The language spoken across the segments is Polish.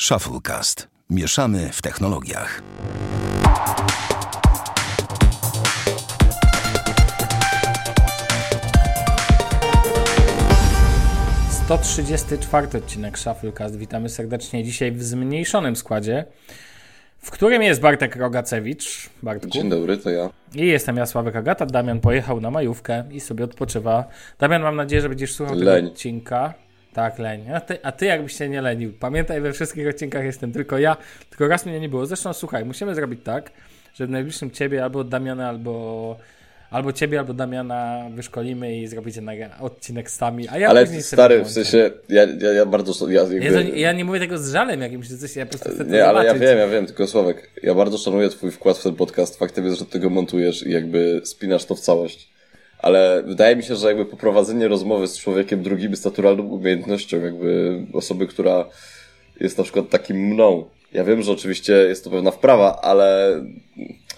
Shufflecast. Mieszamy w technologiach. To 134 odcinek Shufflecast. Witamy serdecznie dzisiaj w zmniejszonym składzie, w którym jest Bartek Rogacewicz. Bartku. Dzień dobry, to ja. I jestem ja, Sławek Agata. Damian pojechał na majówkę i sobie odpoczywa. Damian, mam nadzieję, że będziesz słuchał tego odcinka. Tak, leń. A ty jakbyś się nie lenił. Pamiętaj, we wszystkich odcinkach jestem tylko ja, tylko raz mnie nie było. Zresztą słuchaj, musimy zrobić tak, że w najbliższym ciebie albo Damiana, albo ciebie, albo Damiana wyszkolimy i zrobicie odcinek sami, a ja ale później stary, sobie w sensie, ja bardzo... Ja nie mówię tego z żalem jakimś, że coś, ja po prostu chcę nie, ale zobaczyć. Ja wiem, tylko Sławek, ja bardzo szanuję twój wkład w ten podcast, faktem jest, że ty go montujesz i jakby spinasz to w całość, ale wydaje mi się, że jakby poprowadzenie rozmowy z człowiekiem drugim z naturalną umiejętnością, jakby osoby, która jest na przykład takim mną, ja wiem, że oczywiście jest to pewna wprawa, ale...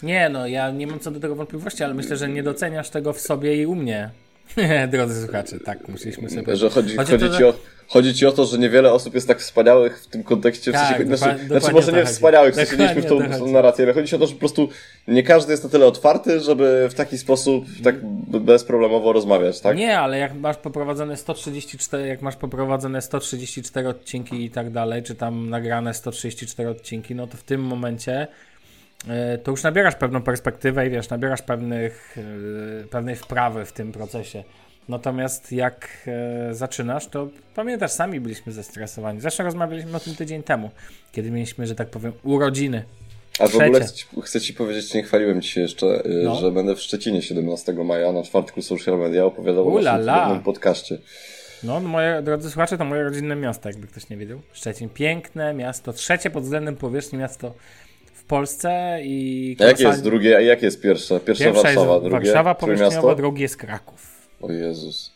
Nie, no ja nie mam co do tego wątpliwości, ale myślę, że nie doceniasz tego w sobie i u mnie. Drodzy słuchacze, tak, musieliśmy sobie... Że chodzi ci o to, że niewiele osób jest tak wspaniałych w tym kontekście. Tak, znaczy może nie wspaniałych, w sensie mieliśmy w tą narrację, ale chodzi o to, że po prostu nie każdy jest na tyle otwarty, żeby w taki sposób tak bezproblemowo rozmawiać, tak? Nie, ale jak masz poprowadzone 134 odcinki i tak dalej, czy tam nagrane 134 odcinki, no to w tym momencie... to już nabierasz pewną perspektywę i wiesz, nabierasz pewnej wprawy w tym procesie. Natomiast jak zaczynasz, to pamiętasz, sami byliśmy zestresowani. Zresztą rozmawialiśmy o tym tydzień temu, kiedy mieliśmy, że tak powiem, urodziny. A w ogóle chcę ci powiedzieć, nie chwaliłem ci jeszcze, że będę w Szczecinie 17 maja na czwartku social media opowiadał o naszym podcaście. No, moi drodzy słuchacze, to moje rodzinne miasto, jakby ktoś nie wiedział. Szczecin, piękne miasto, trzecie pod względem powierzchni miasto w Polsce i... Jakie jest drugie, a jakie jest pierwsze? Pierwsza Warszawa, drugie Warszawa powierzchniowa, drugie jest Kraków. O Jezus.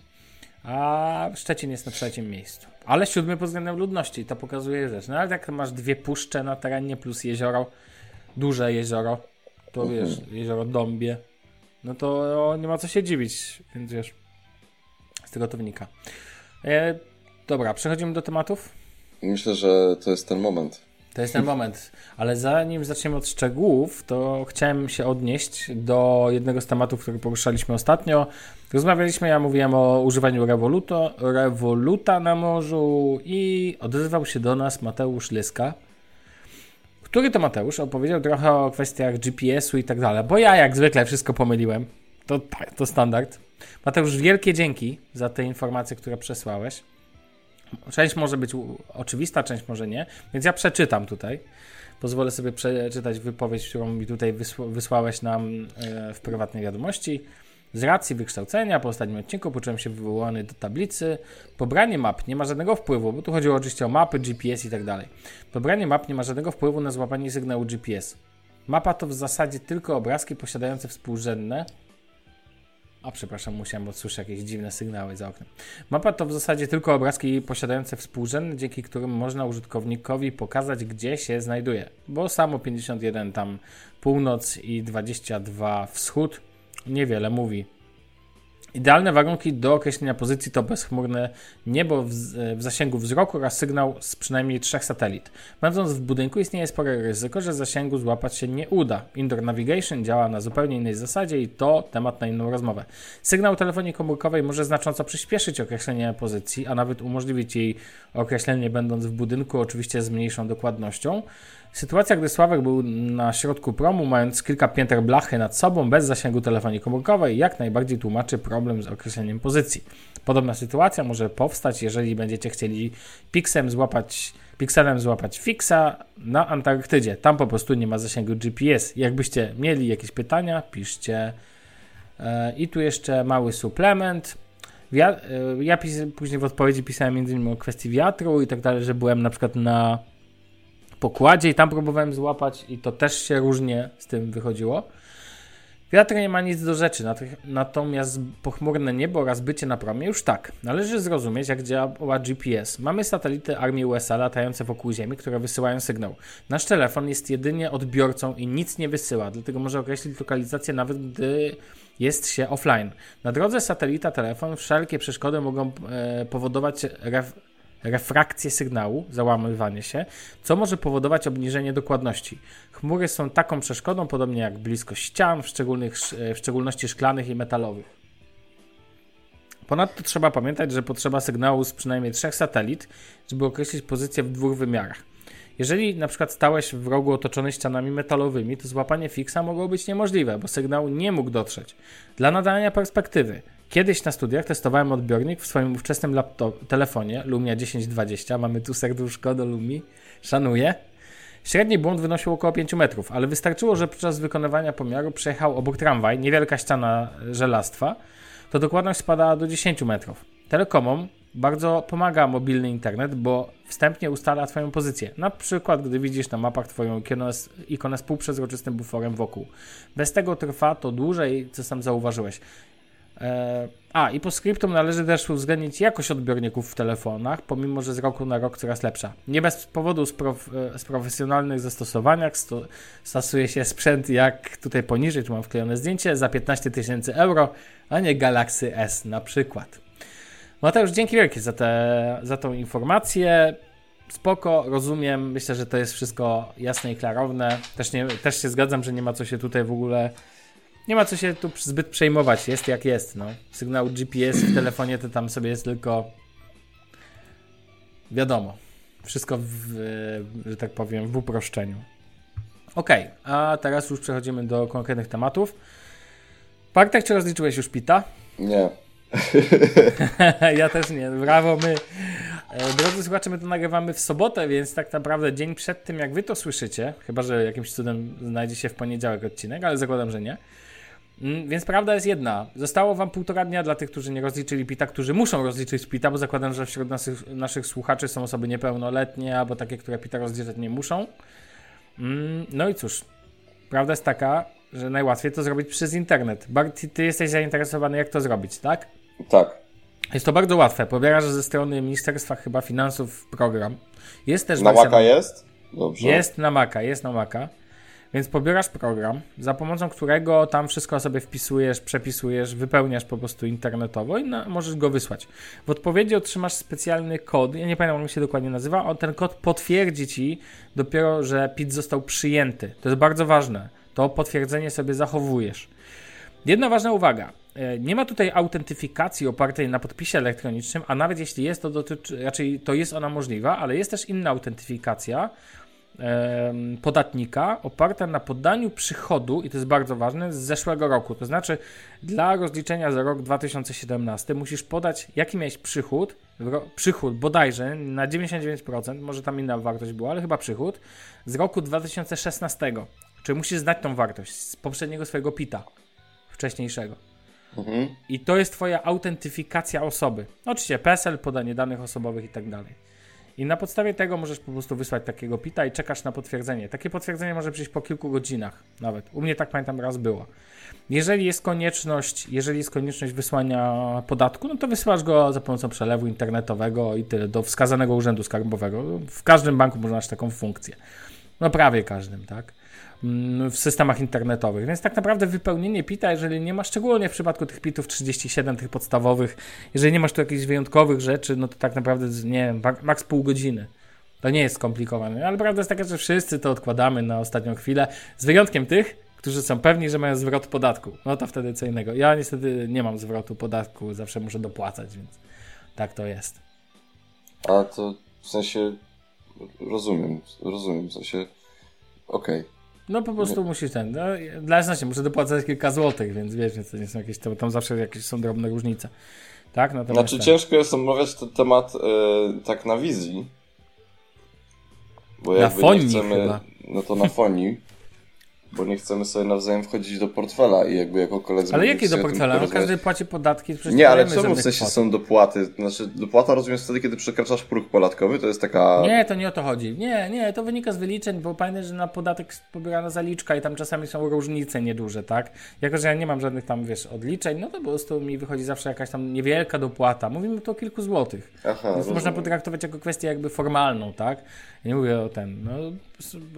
A Szczecin jest na trzecim miejscu. Ale 7 pod względem ludności, to pokazuje rzecz. No ale jak masz 2 puszcze na terenie plus jezioro, duże jezioro, to wiesz, jezioro Dąbie, no to nie ma co się dziwić, więc wiesz, z tego to wynika. Dobra, przechodzimy do tematów? Myślę, że to jest ten moment. To jest ten moment, ale zanim zaczniemy od szczegółów, to chciałem się odnieść do jednego z tematów, który poruszaliśmy ostatnio. Rozmawialiśmy, ja mówiłem o używaniu Revoluta na morzu i odezwał się do nas Mateusz Lyska, który to Mateusz opowiedział trochę o kwestiach GPS-u i tak dalej, bo ja jak zwykle wszystko pomyliłem, to standard. Mateusz, wielkie dzięki za te informacje, które przesłałeś. Część może być oczywista, część może nie, więc ja przeczytam tutaj. Pozwolę sobie przeczytać wypowiedź, którą mi tutaj wysłałeś nam w prywatnej wiadomości. Z racji wykształcenia po ostatnim odcinku poczułem się wywołany do tablicy. Pobranie map nie ma żadnego wpływu, bo tu chodziło oczywiście o mapy, GPS i tak dalej. Pobranie map nie ma żadnego wpływu na złapanie sygnału GPS. Mapa to w zasadzie tylko obrazki posiadające współrzędne. Musiałem, bo słyszę jakieś dziwne sygnały za oknem. Mapa to w zasadzie tylko obrazki posiadające współrzędne, dzięki którym można użytkownikowi pokazać, gdzie się znajduje. Bo samo 51 tam północ i 22 wschód niewiele mówi. Idealne warunki do określenia pozycji to bezchmurne niebo w zasięgu wzroku oraz sygnał z przynajmniej 3 satelit. Będąc w budynku istnieje spore ryzyko, że zasięgu złapać się nie uda. Indoor Navigation działa na zupełnie innej zasadzie i to temat na inną rozmowę. Sygnał telefonii komórkowej może znacząco przyspieszyć określenie pozycji, a nawet umożliwić jej określenie będąc w budynku, oczywiście z mniejszą dokładnością. Sytuacja, gdy Sławek był na środku promu, mając kilka pięter blachy nad sobą, bez zasięgu telefonii komórkowej, jak najbardziej tłumaczy problem z określeniem pozycji. Podobna sytuacja może powstać, jeżeli będziecie chcieli pikselem złapać fiksa na Antarktydzie. Tam po prostu nie ma zasięgu GPS. Jakbyście mieli jakieś pytania, piszcie. I tu jeszcze mały suplement. Ja później w odpowiedzi pisałem m.in. o kwestii wiatru i tak dalej, że byłem na przykład na pokładzie i tam próbowałem złapać i to też się różnie z tym wychodziło. Wiatr nie ma nic do rzeczy, natomiast pochmurne niebo oraz bycie na promie już tak. Należy zrozumieć, jak działa GPS. Mamy satelity armii USA latające wokół Ziemi, które wysyłają sygnał. Nasz telefon jest jedynie odbiorcą i nic nie wysyła, dlatego może określić lokalizację nawet gdy jest się offline. Na drodze satelita telefon wszelkie przeszkody mogą powodować refrakcję sygnału, załamywanie się, co może powodować obniżenie dokładności. Chmury są taką przeszkodą, podobnie jak bliskość ścian, w szczególności szklanych i metalowych. Ponadto trzeba pamiętać, że potrzeba sygnału z przynajmniej 3 satelit, żeby określić pozycję w 2 wymiarach. Jeżeli na przykład stałeś w rogu otoczony ścianami metalowymi, to złapanie fiksa mogło być niemożliwe, bo sygnał nie mógł dotrzeć. Dla nadania perspektywy. Kiedyś na studiach testowałem odbiornik w swoim ówczesnym telefonie Lumia 1020. Mamy tu serduszko do Lumii. Szanuję. Średni błąd wynosił około 5 metrów, ale wystarczyło, że podczas wykonywania pomiaru przejechał obok tramwaj, niewielka ściana żelastwa, to dokładność spadała do 10 metrów. Telekomom bardzo pomaga mobilny internet, bo wstępnie ustala Twoją pozycję. Na przykład, gdy widzisz na mapach Twoją ikonę z półprzezroczystym buforem wokół. Bez tego trwa to dłużej, co sam zauważyłeś. I postscriptum należy też uwzględnić jakość odbiorników w telefonach, pomimo że z roku na rok coraz lepsza. Nie bez powodu z profesjonalnych zastosowaniach stosuje się sprzęt, jak tutaj poniżej, tu mam wklejone zdjęcie, za 15 000 euro, a nie Galaxy S na przykład. Mateusz, dzięki wielkie za tą informację. Spoko, rozumiem, myślę, że to jest wszystko jasne i klarowne. Też się zgadzam, że nie ma co się tutaj w ogóle... Nie ma co się tu zbyt przejmować, jest jak jest, no. Sygnał GPS w telefonie to tam sobie jest tylko, wiadomo, wszystko że tak powiem, w uproszczeniu. Okej, a teraz już przechodzimy do konkretnych tematów. Bartek, czy rozliczyłeś już Pita? Nie. Ja też nie, brawo my. Drodzy słuchacze, my to nagrywamy w sobotę, więc tak naprawdę dzień przed tym, jak wy to słyszycie, chyba że jakimś cudem znajdzie się w poniedziałek odcinek, ale zakładam, że nie. Więc prawda jest jedna. Zostało wam 1,5 dnia dla tych, którzy nie rozliczyli PIT-a, którzy muszą rozliczyć PIT-a, bo zakładam, że wśród naszych słuchaczy są osoby niepełnoletnie albo takie, które PIT-a rozliczać nie muszą. No i cóż, prawda jest taka, że najłatwiej to zrobić przez internet. Barty, ty jesteś zainteresowany, jak to zrobić, tak? Tak. Jest to bardzo łatwe. Pobierasz ze strony Ministerstwa chyba Finansów program. Jest też na Maca jest? Dobrze. Jest na Maca. Więc pobierasz program, za pomocą którego tam wszystko sobie wpisujesz, przepisujesz, wypełniasz po prostu internetowo i możesz go wysłać. W odpowiedzi otrzymasz specjalny kod, ja nie pamiętam jak się dokładnie nazywa, on ten kod potwierdzi ci dopiero, że PIT został przyjęty. To jest bardzo ważne. To potwierdzenie sobie zachowujesz. Jedna ważna uwaga. Nie ma tutaj autentyfikacji opartej na podpisie elektronicznym, a nawet jeśli jest, to raczej to jest ona możliwa, ale jest też inna autentyfikacja podatnika oparta na podaniu przychodu, i to jest bardzo ważne, z zeszłego roku. To znaczy dla rozliczenia za rok 2017 musisz podać, jaki miałeś przychód bodajże na 99%, może tam inna wartość była, ale chyba przychód, z roku 2016. Czyli musisz znać tą wartość z poprzedniego swojego PIT-a wcześniejszego. Mhm. I to jest twoja autentyfikacja osoby. Oczywiście PESEL, podanie danych osobowych i tak dalej. I na podstawie tego możesz po prostu wysłać takiego PIT-a i czekasz na potwierdzenie. Takie potwierdzenie może przyjść po kilku godzinach nawet. U mnie tak pamiętam raz było. Jeżeli jest konieczność wysłania podatku, no to wysyłasz go za pomocą przelewu internetowego i tyle do wskazanego urzędu skarbowego. W każdym banku można mieć taką funkcję. No prawie każdym, tak? W systemach internetowych, więc tak naprawdę wypełnienie PIT-a, jeżeli nie masz, szczególnie w przypadku tych PIT-ów 37, tych podstawowych, jeżeli nie masz tu jakichś wyjątkowych rzeczy, no to tak naprawdę, nie wiem, maks pół godziny. To nie jest skomplikowane, ale prawda jest taka, że wszyscy to odkładamy na ostatnią chwilę, z wyjątkiem tych, którzy są pewni, że mają zwrot podatku. No to wtedy co innego. Ja niestety nie mam zwrotu podatku, zawsze muszę dopłacać, więc tak to jest. A to w sensie rozumiem, w sensie okej. Okay. No po prostu musisz dla jasności, muszę dopłacać kilka złotych, więc wiesz, to nie są jakieś, tam zawsze jakieś są drobne różnice, tak? Natomiast ciężko jest omawiać ten temat tak na wizji, bo na fonii chcemy, chyba. No to na fonii, bo nie chcemy sobie nawzajem wchodzić do portfela i jakby jako koledzy... Ale jakie do portfela? No każdy płaci podatki, przecież nie, ale czemu w sensie kwot są dopłaty? Znaczy dopłata rozumiem wtedy, kiedy przekraczasz próg podatkowy, to jest taka... Nie, to nie o to chodzi. Nie, to wynika z wyliczeń, bo pamiętaj, że na podatek pobierana zaliczka i tam czasami są różnice nieduże, tak? Jako że ja nie mam żadnych tam, odliczeń, no to po prostu mi wychodzi zawsze jakaś tam niewielka dopłata. Mówimy tu o kilku złotych. Aha, więc można potraktować jako kwestię jakby formalną, tak? Nie mówię o ten. No,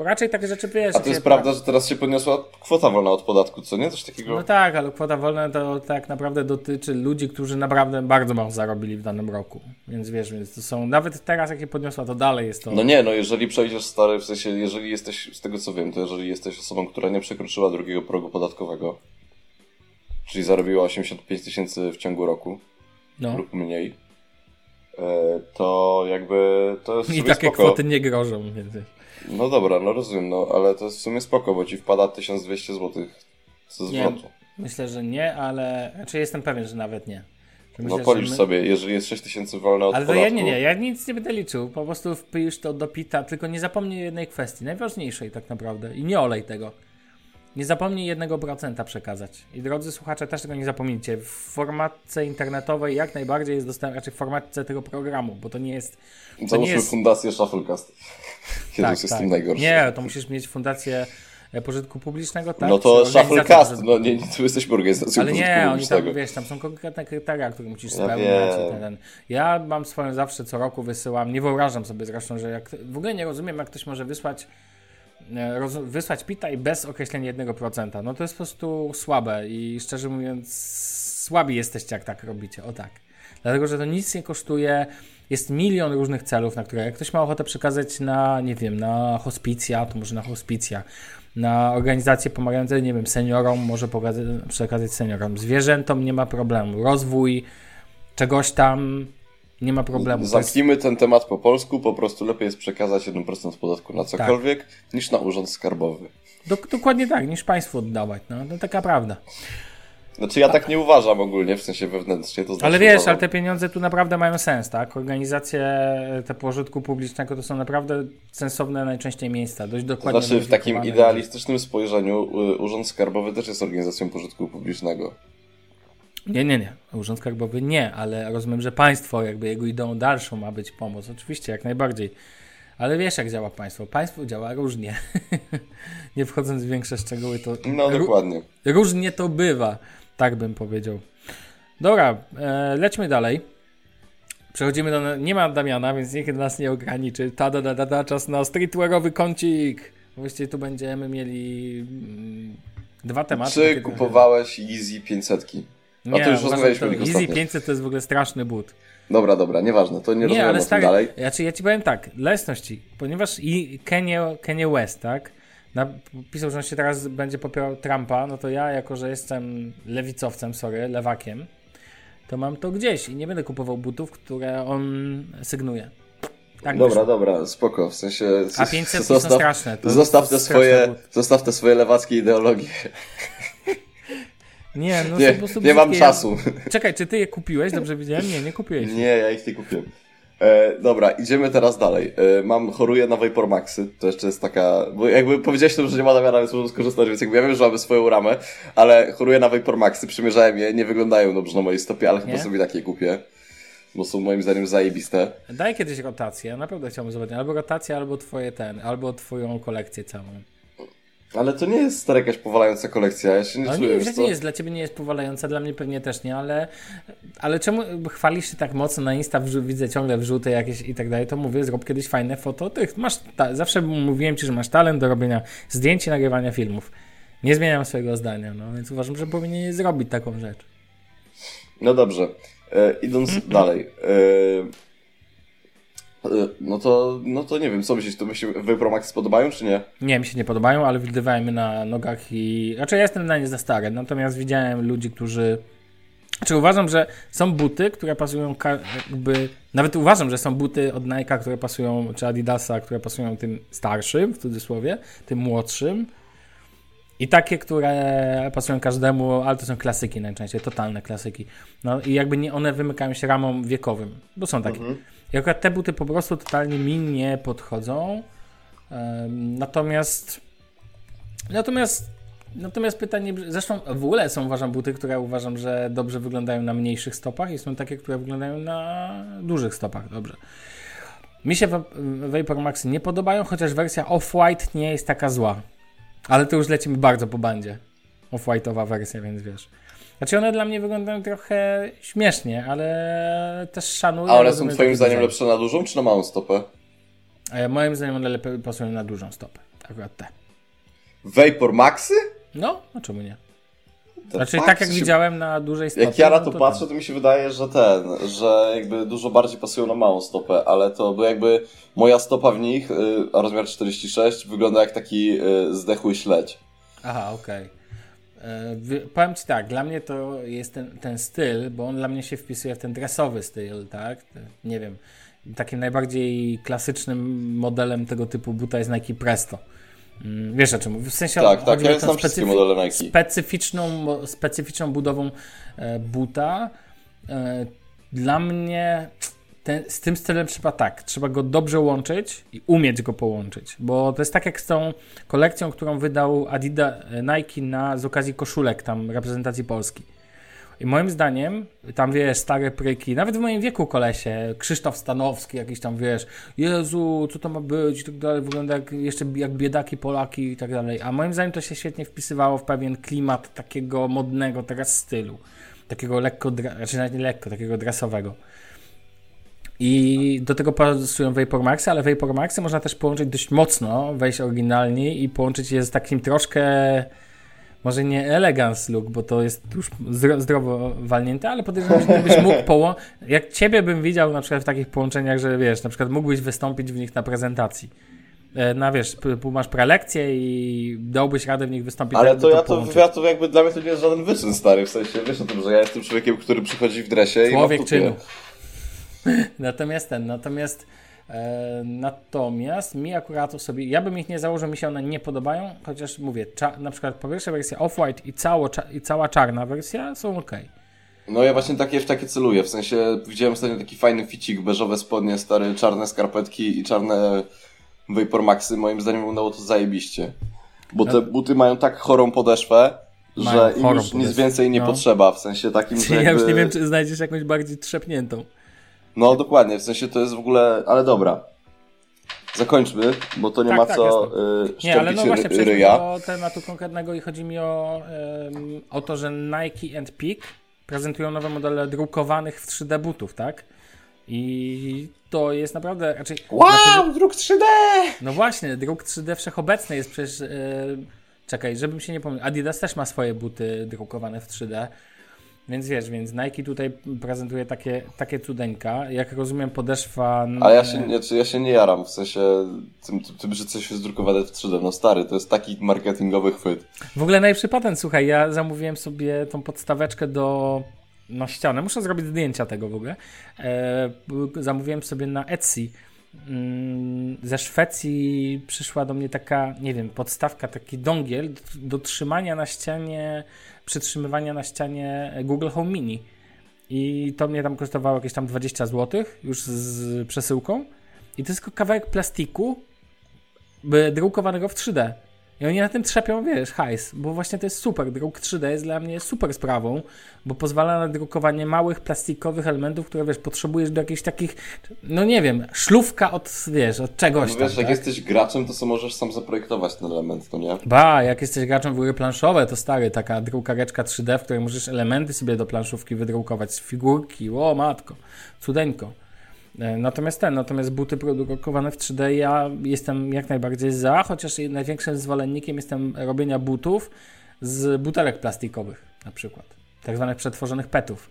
raczej takie rzeczy wiesz. A to jest prawda, że teraz się podniosła kwota wolna od podatku, co nie? Coś takiego. No tak, ale kwota wolna to tak naprawdę dotyczy ludzi, którzy naprawdę bardzo mało zarobili w danym roku. Więc wiesz, więc to są, nawet teraz jak je podniosła, to dalej jest to. No nie, no jeżeli przejdziesz stary, w sensie jeżeli jesteś, z tego co wiem, to jeżeli jesteś osobą, która nie przekroczyła drugiego progu podatkowego, czyli zarobiła 85 000 w ciągu roku no. lub mniej, to jakby to jest i takie spoko. Kwoty nie grożą. No dobra, no rozumiem, no ale to jest w sumie spoko, bo ci wpada 1200 zł ze zwrotu. Nie, myślę, że nie, ale znaczy jestem pewien, że nawet nie. Myślę, no policz sobie, jeżeli jest 6000 wolne od ale podatku. Ale ja nie, ja nic nie będę liczył, po prostu wpisz to do pita, tylko nie zapomnij jednej kwestii, najważniejszej tak naprawdę i nie olej tego. Nie zapomnij 1% przekazać. I drodzy słuchacze, też tego nie zapomnijcie. W formatce internetowej jak najbardziej jest dostępny, raczej w formatce tego programu, bo to nie jest... Załóżmy fundację Shufflecast. Kiedyś tak, jest tym najgorszy. Nie, to musisz mieć fundację pożytku publicznego, tak? No to Shufflecast, no nie, tu jesteśmy organizacją ale pożytku nie, publicznego. Ale nie, wiesz, tam są konkretne kryteria, które musisz spełnić. Ja mam swoją zawsze, co roku wysyłam, nie wyobrażam sobie zresztą, że jak... W ogóle nie rozumiem, jak ktoś może wysłać pita i bez określenia 1%. No to jest po prostu słabe i szczerze mówiąc słabi jesteście jak tak robicie, o tak. Dlatego, że to nic nie kosztuje, jest milion różnych celów, na które jak ktoś ma ochotę przekazać na, nie wiem, na hospicja, to może na hospicja, na organizacje pomagające, nie wiem, seniorom, może przekazać seniorom, zwierzętom nie ma problemu, rozwój czegoś tam nie ma problemu. Zamknijmy ten temat po polsku, po prostu lepiej jest przekazać 1% podatku na cokolwiek, tak. niż na urząd skarbowy. Dokładnie tak, niż państwu oddawać, no taka prawda. Znaczy ja tak nie uważam ogólnie, w sensie wewnętrznie. To znaczy ale wiesz, ale te pieniądze tu naprawdę mają sens, tak? Organizacje te pożytku publicznego to są naprawdę sensowne najczęściej miejsca, dość dokładnie. To znaczy w takim idealistycznym spojrzeniu urząd skarbowy też jest organizacją pożytku publicznego. Nie. Urząd Skarbowy nie, ale rozumiem, że państwo, jakby jego ideą dalszą ma być pomoc. Oczywiście, jak najbardziej. Ale wiesz, jak działa państwo. Państwo działa różnie. Nie wchodząc w większe szczegóły, to... No, dokładnie. Różnie to bywa, tak bym powiedział. Dobra, lećmy dalej. Przechodzimy do... Nie ma Damiana, więc nikt nas nie ograniczy. Czas na streetwearowy kącik. Właściwie tu będziemy mieli 2 tematy. Czy kupowałeś Yeezy 500? Nie, a to już rozmawialiśmy Yeezy ostatnio. 500 to jest w ogóle straszny but. Dobra, nieważne, to nie rozmawiam o tym dalej. Ja ci powiem tak, dla jasności, ponieważ i Kanye West, tak, napisał, że on się teraz będzie popierał Trumpa, no to ja, jako że jestem lewicowcem, lewakiem, to mam to gdzieś i nie będę kupował butów, które on sygnuje. Tak dobra, spoko, w sensie... A 500 są straszne. Zostaw te swoje lewackie ideologie. Nie, no po prostu nie mam czasu. Czekaj, czy ty je kupiłeś? Dobrze widziałem? Nie kupiłeś. Nie, ja ich nie kupiłem. Dobra, idziemy teraz dalej. Choruję na Vapormaxy, to jeszcze jest taka... Bo jakby powiedziałeś to, że nie ma zamiaru, więc możemy skorzystać, więc jakby ja wiem, że mamy swoją ramę, ale choruję na Vapormaxy, przymierzałem je, nie wyglądają dobrze na mojej stopie, ale chyba sobie takie kupię, bo są moim zdaniem zajebiste. Daj kiedyś rotację, ja naprawdę chciałbym zobaczyć. Albo rotację, albo albo twoją kolekcję całą. Ale to nie jest stara jakaś powalająca kolekcja, ja się nie czuję. No nie jest, dla ciebie nie jest powalająca, dla mnie pewnie też nie, ale czemu chwalisz się tak mocno na Insta, widzę ciągle wrzuty jakieś i tak dalej, to mówię, zrób kiedyś fajne foto. Zawsze mówiłem ci, że masz talent do robienia zdjęć i nagrywania filmów. Nie zmieniam swojego zdania, no więc uważam, że powinieneś zrobić taką rzecz. No dobrze, idąc dalej... No to nie wiem, co myślisz, to mi się Vapormaxy podobają, czy nie? Nie, mi się nie podobają, ale widywałem je na nogach i... Znaczy ja jestem na nie za stary, natomiast widziałem ludzi, którzy... Znaczy uważam, że są buty, które pasują jakby... Nawet uważam, że są buty od Nike'a, które pasują, czy Adidasa, które pasują tym starszym, w cudzysłowie, tym młodszym. I takie, które pasują każdemu, ale to są klasyki najczęściej, totalne klasyki. No i jakby nie one wymykają się ramom wiekowym, bo są takie. I akurat te buty po prostu totalnie mi nie podchodzą. Natomiast pytanie, zresztą w ogóle są uważam buty, które uważam, że dobrze wyglądają na mniejszych stopach i są takie, które wyglądają na dużych stopach dobrze. Mi się Vapormaxy nie podobają, chociaż wersja Off-White nie jest taka zła. Ale to już lecimy bardzo po bandzie. Off-White'owa wersja, więc wiesz. Znaczy one dla mnie wyglądają trochę śmiesznie, ale też szanuję. A one są twoim zdaniem lepsze na dużą czy na małą stopę? Moim zdaniem one lepiej pasują na dużą stopę. Akurat te. Vapormaxy? No, a czemu nie? Znaczy tak jak widziałem na dużej stopie. Jak ja na to patrzę, to mi się wydaje, że jakby dużo bardziej pasują na małą stopę, ale to by jakby moja stopa w nich, rozmiar 46, wygląda jak taki zdechły śledź. Aha, okej. Powiem Ci tak, dla mnie to jest ten styl, bo on dla mnie się wpisuje w ten dresowy styl, tak? Nie wiem, takim najbardziej klasycznym modelem tego typu buta jest Nike Presto. Wiesz o czym mówię, w sensie tak, ja jestem wszystkie modele Nike. Specyficzną budową buta. Dla mnie z tym stylem trzeba trzeba go dobrze łączyć i umieć go połączyć, bo to jest tak jak z tą kolekcją, którą wydał Adidas Nike z okazji koszulek tam reprezentacji Polski. I moim zdaniem, tam wiesz, stare pryki, nawet w moim wieku kolesie, Krzysztof Stanowski jakiś tam, wiesz, Jezu, co to ma być i tak dalej, wygląda jeszcze jak biedaki Polaki i tak dalej. A moim zdaniem to się świetnie wpisywało w pewien klimat takiego modnego teraz stylu, takiego takiego dresowego. I do tego pasują Vapormaxy, ale Vapormaxy można też połączyć dość mocno, wejść oryginalnie i połączyć je z takim troszkę... Może nie elegance look, bo to jest już zdrowo walnięte, ale podejrzewam, że gdybyś mógł jak Ciebie bym widział na przykład w takich połączeniach, że wiesz, na przykład mógłbyś wystąpić w nich na prezentacji. Wiesz, masz prelekcje i dałbyś radę w nich wystąpić. Ale to jakby dla mnie to nie jest żaden wyczyn, stary, w sensie wiesz o tym, że ja jestem człowiekiem, który przychodzi w dresie i ma w dupie. Człowiek czynu. Natomiast mi akurat sobie, ja bym ich nie założył, mi się one nie podobają, chociaż mówię, na przykład pierwsza wersja Off-White i cała czarna wersja są ok. No ja właśnie w takie celuję, w sensie widziałem ostatnio taki fajny ficik, beżowe spodnie, stare, czarne skarpetki i czarne Vapormaxy, moim zdaniem wyglądało to zajebiście, bo te buty mają tak chorą podeszwę, że im już nic więcej nie potrzeba, w sensie takim, że jakby... Ja już nie wiem, czy znajdziesz jakąś bardziej trzepniętą. No dokładnie, w sensie to jest w ogóle... Ale dobra, zakończmy, bo to nie ma co szczępić ryja. Nie, ale no właśnie, przejdźmy do tematu konkretnego i chodzi mi o to, że Nike and Peak prezentują nowe modele drukowanych w 3D butów, tak? I to jest naprawdę... Raczej, druk 3D! No właśnie, druk 3D wszechobecny jest przecież... czekaj, żebym się nie pomylił. Adidas też ma swoje buty drukowane w 3D. Więc wiesz, Nike tutaj prezentuje takie cudeńka. Jak rozumiem, podeszwa... Ale ja się nie jaram, w sensie tym, że coś jest drukowane w 3D. No stary, to jest taki marketingowy chwyt. W ogóle najlepszy patent, słuchaj, ja zamówiłem sobie tą podstaweczkę na ścianę. Muszę zrobić zdjęcia tego w ogóle. Zamówiłem sobie na Etsy. Ze Szwecji przyszła do mnie taka, nie wiem, podstawka, taki dongiel do trzymania na ścianie, przytrzymywania na ścianie Google Home Mini. I to mnie tam kosztowało jakieś tam 20 zł już z przesyłką. I to jest tylko kawałek plastiku drukowanego w 3D. I oni na tym trzepią, wiesz, hajs, bo właśnie to jest super. Druk 3D jest dla mnie super sprawą, bo pozwala na drukowanie małych plastikowych elementów, które, wiesz, potrzebujesz do jakichś takich, no nie wiem, szlufka od czegoś tam. No wiesz, jak jesteś graczem, to co możesz sam zaprojektować ten element, to nie? Jak jesteś graczem w gry planszowe, to stary, taka drukareczka 3D, w której możesz elementy sobie do planszówki wydrukować, figurki, o matko, cudeńko. Natomiast buty produkowane w 3D ja jestem jak najbardziej za, chociaż największym zwolennikiem jestem robienia butów z butelek plastikowych na przykład, tak zwanych przetworzonych petów.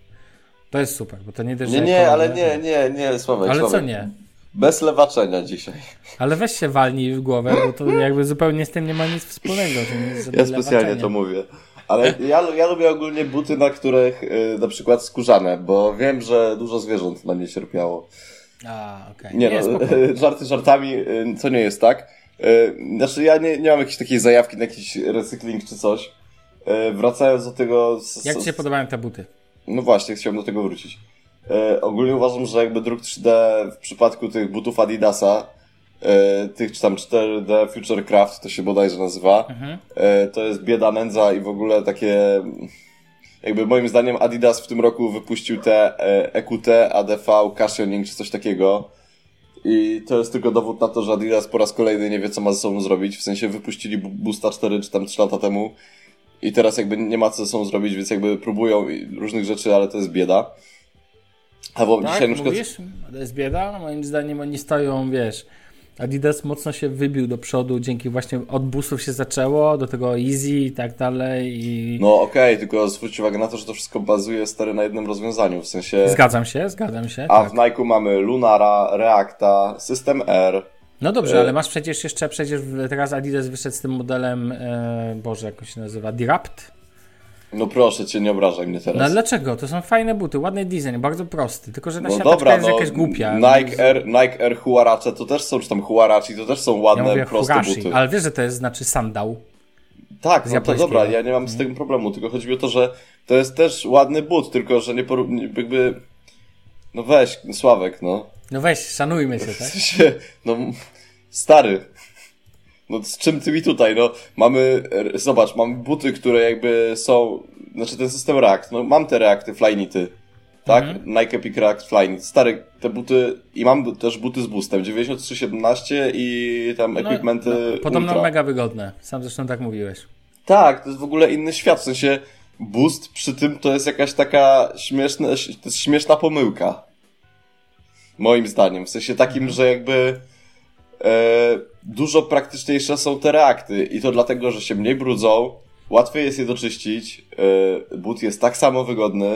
To jest super, bo to nie dość... Nie, Sławek. Ale Sławek, co nie? Bez lewaczenia dzisiaj. Ale weź się walnij w głowę, bo to jakby zupełnie z tym nie ma nic wspólnego. Ja specjalnie to mówię. Ale ja lubię ogólnie buty, na których na przykład skórzane, bo wiem, że dużo zwierząt na nie cierpiało. Okej. Żarty żartami, co nie jest tak. Znaczy ja nie mam jakiejś takiej zajawki na jakiś recykling czy coś. Wracając do tego... Jak Ci się podobają te buty? No właśnie, chciałem do tego wrócić. Ogólnie uważam, że jakby druk 3D w przypadku tych butów Adidasa, tych czy tam 4D Futurecraft, to się bodajże nazywa, to jest bieda, nędza i w ogóle takie... Jakby moim zdaniem Adidas w tym roku wypuścił te EQT, ADV, cushioning czy coś takiego i to jest tylko dowód na to, że Adidas po raz kolejny nie wie, co ma ze sobą zrobić, w sensie wypuścili Boosta 4 czy tam 3 lata temu i teraz jakby nie ma co ze sobą zrobić, więc jakby próbują różnych rzeczy, ale to jest bieda. A bo dzisiaj na przykład... To jest bieda? Moim zdaniem oni stoją, wiesz... Adidas mocno się wybił do przodu, dzięki właśnie od Boostów się zaczęło, do tego Yeezy i tak dalej. I... No okej, tylko zwróć uwagę na to, że to wszystko bazuje stary na jednym rozwiązaniu, w sensie... Zgadzam się. A tak. W Nike'u mamy Lunara, Reacta, System R. No dobrze, ale masz przecież jeszcze, teraz Adidas wyszedł z tym modelem, jak on się nazywa, Dirapt? No proszę cię, nie obrażaj mnie teraz. No dlaczego? To są fajne buty, ładny design, bardzo prosty, tylko że siateczka jest jakaś głupia. Nike Air Huarache to też są, czy tam Huarache, to też są ładne, proste buty. Ale wiesz, że to jest, znaczy sandał. Tak, no to dobra, ja nie mam z tym problemu, tylko chodzi mi o to, że to jest też ładny but, tylko że nie jakby... No weź, Sławek, no. No weź, szanujmy się, tak? No stary... No z czym ty mi tutaj, no mamy, zobacz, mamy buty, które jakby są, znaczy ten system React, no mam te Reacty, Flyknity, tak? Nike Peak React Flyknit, stary, te buty, i mam też buty z Boostem, 9317 i tam equipmenty podobno ultra. Mega wygodne, sam zresztą tak mówiłeś. Tak, to jest w ogóle inny świat, w sensie Boost przy tym to jest jakaś taka śmieszna, to jest śmieszna pomyłka, moim zdaniem, w sensie takim, że jakby... dużo praktyczniejsze są te reakty i to dlatego, że się mniej brudzą, łatwiej jest je doczyścić, but jest tak samo wygodny,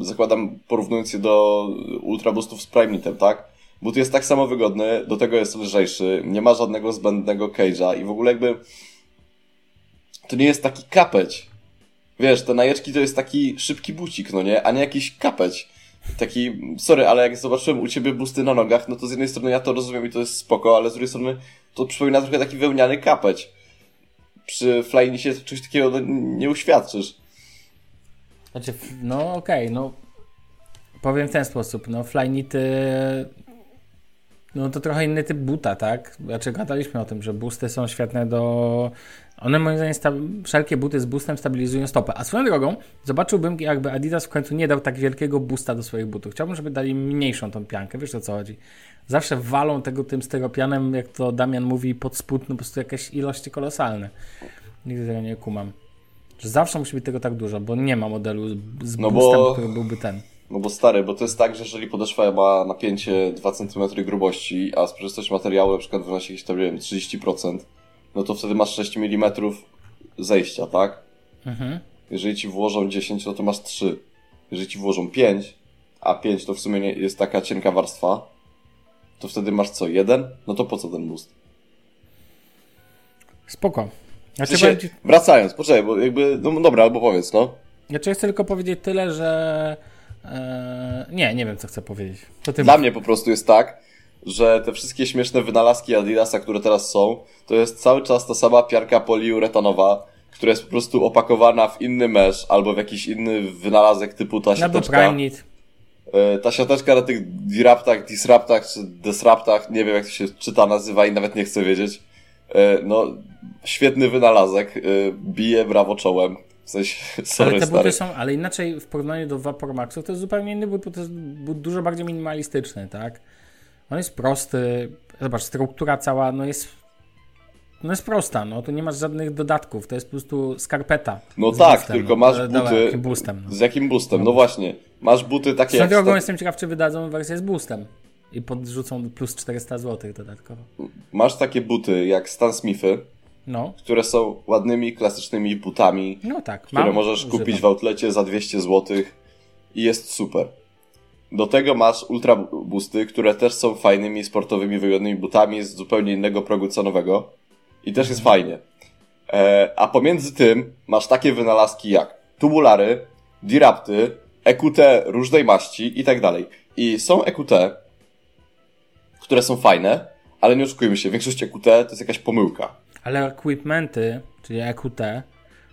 zakładam, porównując je do Ultraboostów z Primeknitem, tak? But jest tak samo wygodny, do tego jest lżejszy, nie ma żadnego zbędnego cage'a i w ogóle jakby to nie jest taki kapeć. Wiesz, te najeczki to jest taki szybki bucik, no nie? A nie jakiś kapeć. Taki, sorry, ale jak zobaczyłem u ciebie busty na nogach, no to z jednej strony ja to rozumiem i to jest spoko, ale z drugiej strony to przypomina trochę taki wełniany kapeć. Przy Flyknicie czegoś takiego nie uświadczysz. Znaczy, no okej, no powiem w ten sposób, no Flyknity, no to trochę inny typ buta, tak? Znaczy gadaliśmy o tym, że busty są świetne do... One moim zdaniem wszelkie buty z boostem stabilizują stopę. A swoją drogą zobaczyłbym, jakby Adidas w końcu nie dał tak wielkiego boosta do swoich butów. Chciałbym, żeby dali mniejszą tą piankę. Wiesz, o co chodzi? Zawsze walą tego tym styropianem, jak to Damian mówi, pod spód, no po prostu jakieś ilości kolosalne. Nigdy tego nie kumam. Zawsze musi być tego tak dużo, bo nie ma modelu z boostem, który byłby ten. No bo stary, bo to jest tak, że jeżeli podeszwa ma napięcie 2 cm grubości, a sprzeczność materiału na przykład wynosi jakieś tam, nie wiem, 30%, no to wtedy masz 6 mm zejścia, tak? Mhm. Jeżeli ci włożą 10, no to masz 3. Jeżeli ci włożą 5, a 5 to w sumie jest taka cienka warstwa, to wtedy masz co? 1? No to po co ten boost? Spoko. Znaczy, wracając, poczekaj, bo jakby, no dobra, albo powiedz, no. Znaczy chcę tylko powiedzieć tyle, że... nie wiem, co chcę powiedzieć. Dla mnie po prostu jest tak, że te wszystkie śmieszne wynalazki Adidasa, które teraz są, to jest cały czas ta sama piarka poliuretanowa, która jest po prostu opakowana w inny mesh albo w jakiś inny wynalazek typu ta siateczka. Ta siateczka na tych diraptach, disraptach czy desraptach, nie wiem jak to się czyta, nazywa i nawet nie chcę wiedzieć. No, świetny wynalazek, bije brawo czołem. W sensie, sorry, ale te buty są, ale inaczej w porównaniu do Vapormaxów to jest zupełnie inny but, bo to jest but dużo bardziej minimalistyczny, tak? On jest prosty, zobacz, struktura cała, no jest prosta, no tu nie masz żadnych dodatków, to jest po prostu skarpeta. No tak, boostem, tylko masz buty, jakim boostem, no. Z jakim boostem, no właśnie, masz buty takie jak... Z drogą jestem ciekaw, czy wydadzą wersję z boostem i podrzucą plus 400 zł dodatkowo. Masz takie buty jak Stan Smithy, które są ładnymi, klasycznymi butami, które możesz kupić w outlecie za 200 zł i jest super. Do tego masz ultraboosty, które też są fajnymi, sportowymi, wygodnymi butami z zupełnie innego progu cenowego i też jest fajnie. A pomiędzy tym masz takie wynalazki jak tubulary, dirapty, EQT różnej maści i tak dalej. I są EQT, które są fajne, ale nie oszukujmy się, większość EQT to jest jakaś pomyłka. Ale equipmenty, czyli EQT,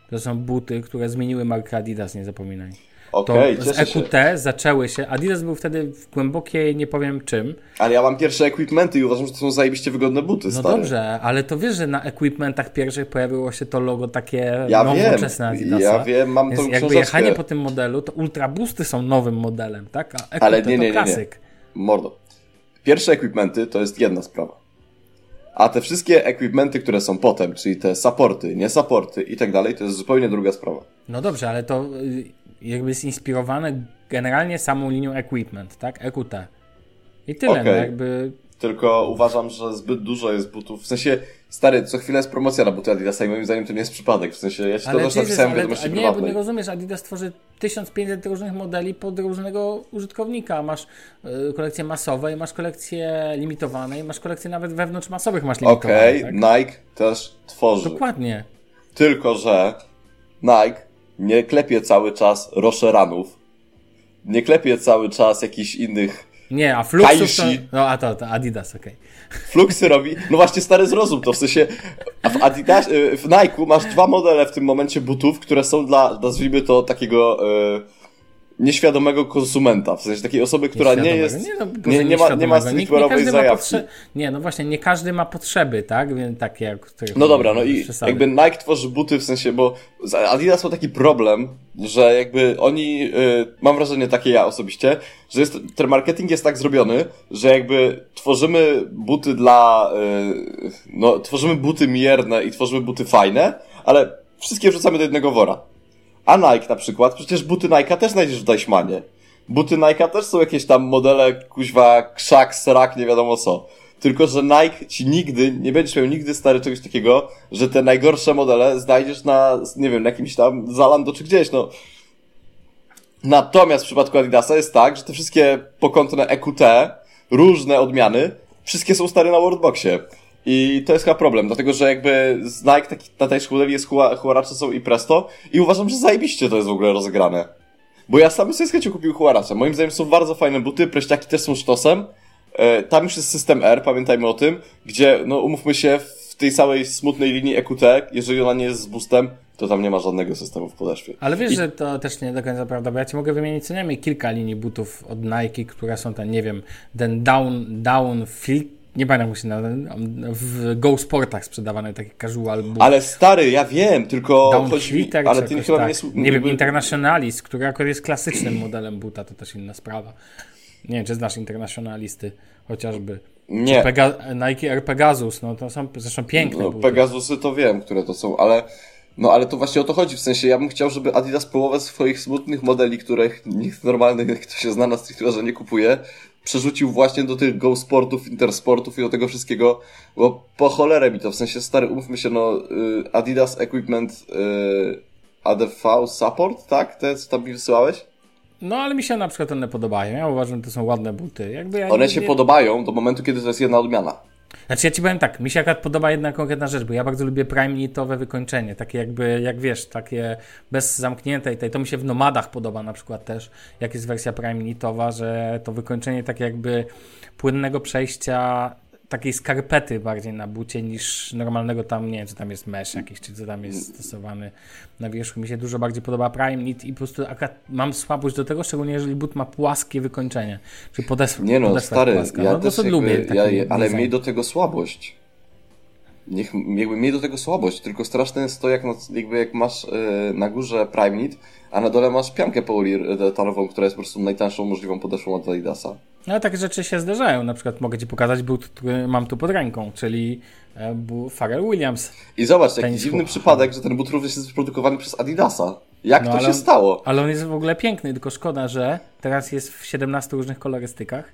to są buty, które zmieniły markę Adidas, nie zapominaj. Okay, to z EQT zaczęły się, Adidas był wtedy w głębokiej, nie powiem czym. Ale ja mam pierwsze equipmenty i uważam, że to są zajebiście wygodne buty, no stary. No dobrze, ale to wiesz, że na equipmentach pierwszych pojawiło się to logo takie nowoczesne Adidasa. Ja wiem, mam tą książeczkę. Jakby jechanie po tym modelu, to Ultraboosty są nowym modelem, tak? A EQT ale nie, to klasyk. Nie. Mordo. Pierwsze equipmenty to jest jedna sprawa. A te wszystkie equipmenty, które są potem, czyli te supporty, nie supporty i tak dalej, to jest zupełnie druga sprawa. No dobrze, ale to... jakby jest inspirowane generalnie samą linią equipment, tak? EQT. I tyle, okay. No jakby tylko uważam, że zbyt dużo jest butów, w sensie, stary, co chwilę jest promocja na buty Adidasa i moim zdaniem to nie jest przypadek, w sensie, ja ci to też napisałem w wiadomości prywatnej. Ale nie, bo nie rozumiesz, Adidas tworzy 1500 różnych modeli pod różnego użytkownika, masz kolekcje masowe, masz kolekcje limitowane i masz kolekcje nawet wewnątrz masowych masz limitowane. Okej, okay, tak? Nike też tworzy. Dokładnie. Tylko, że Nike nie klepie cały czas Rocheranów, nie klepie cały czas jakichś innych. Nie, a Fluxów to... No, a to Adidas, okej. Okay. Fluxy robi... No właśnie, stary, zrozum to, w sensie... W Adidas, w Nike'u masz dwa modele w tym momencie butów, które są dla, nazwijmy to, takiego nieświadomego konsumenta, w sensie takiej osoby, która nie jest... Nie ma streetwearowej zajawki. Nie, no właśnie, nie każdy ma potrzeby, tak? Więc takie jak... No dobra, no i jakby Nike tworzy buty, w sensie, bo Adidas ma taki problem, że jakby oni, mam wrażenie, takie ja osobiście, że jest, ten marketing jest tak zrobiony, że jakby tworzymy buty dla, no tworzymy buty mierne i tworzymy buty fajne, ale wszystkie wrzucamy do jednego wora. A Nike na przykład, przecież buty Nike'a też znajdziesz w Deichmannie. Buty Nike'a też są jakieś tam modele, kuźwa, krzak, srak, nie wiadomo co. Tylko, że Nike ci nigdy, nie będziesz miał nigdy, stary, czegoś takiego, że te najgorsze modele znajdziesz na, nie wiem, na jakimś tam Zalando czy gdzieś, no. Natomiast w przypadku Adidasa jest tak, że te wszystkie pokątne EQT, różne odmiany, wszystkie są stare na Worldboxie. I to jest chyba problem, dlatego że jakby z Nike taki, na tej szkudeli jest Huarache są i Presto i uważam, że zajebiście to jest w ogóle rozegrane. Bo ja sam sobie z chęcią kupił Huarache. Moim zdaniem są bardzo fajne buty, preściaki też są sztosem. Tam już jest system R, pamiętajmy o tym, gdzie, no umówmy się, w tej samej smutnej linii EQT, jeżeli ona nie jest z boostem, to tam nie ma żadnego systemu w podeszwie. Ale wiesz, że to też nie do końca prawda, bo ja ci mogę wymienić co najmniej kilka linii butów od Nike, które są tam, nie wiem, ten down fit, nie pamiętam, jak się w Go Sportach sprzedawane takie casual buty. Ale stary, ja wiem, tylko chodzi... Ale ty chyba tak. Nie wiem, Internationalist, który akurat jest klasycznym modelem buta, to też inna sprawa. Nie wiem, czy znasz Internationalisty chociażby. Nie. Nike Air Pegasus, no to są zresztą piękne buty. Pegasusy to wiem, które to są, ale... No ale to właśnie o to chodzi, w sensie ja bym chciał, żeby Adidas połowę swoich smutnych modeli, których nikt normalny, kto się zna na streetwearze, nie kupuje, przerzucił właśnie do tych Go Sportów, Intersportów i do tego wszystkiego, bo po cholerę mi to, w sensie stary, umówmy się, no Adidas Equipment ADV Support, tak? Te co tam mi wysyłałeś? No ale mi się na przykład one podobają, ja uważam, że to są ładne buty. Jakby ja one się podobają do momentu, kiedy to jest jedna odmiana. Znaczy ja ci powiem tak, mi się akurat podoba jedna konkretna rzecz, bo ja bardzo lubię prime knitowe wykończenie, takie jakby, jak wiesz, takie bez zamkniętej, to mi się w Nomadach podoba na przykład też, jak jest wersja prime knitowa, że to wykończenie tak jakby płynnego przejścia takiej skarpety bardziej na bucie niż normalnego tam, nie wiem, czy tam jest mesh jakiś, czy co tam jest stosowany na wierzchu. Mi się dużo bardziej podoba prime knit i po prostu akurat mam słabość do tego, szczególnie jeżeli but ma płaskie wykończenie. Czy podeszwa płaska. Nie no, stary, płaska. Ja no, też jakby, lubię ale miej do tego słabość. Miej do tego słabość, tylko straszne jest to, jak masz na górze prime knit, a na dole masz piankę poliuretanową, która jest po prostu najtańszą możliwą podeszwą od Adidasa. No takie rzeczy się zdarzają, na przykład mogę ci pokazać but, który mam tu pod ręką, czyli Pharrell Williams. I zobacz, jaki dziwny przypadek, że ten but również jest wyprodukowany przez Adidasa. Jak no, to się stało? Ale on jest w ogóle piękny, tylko szkoda, że teraz jest w 17 różnych kolorystykach.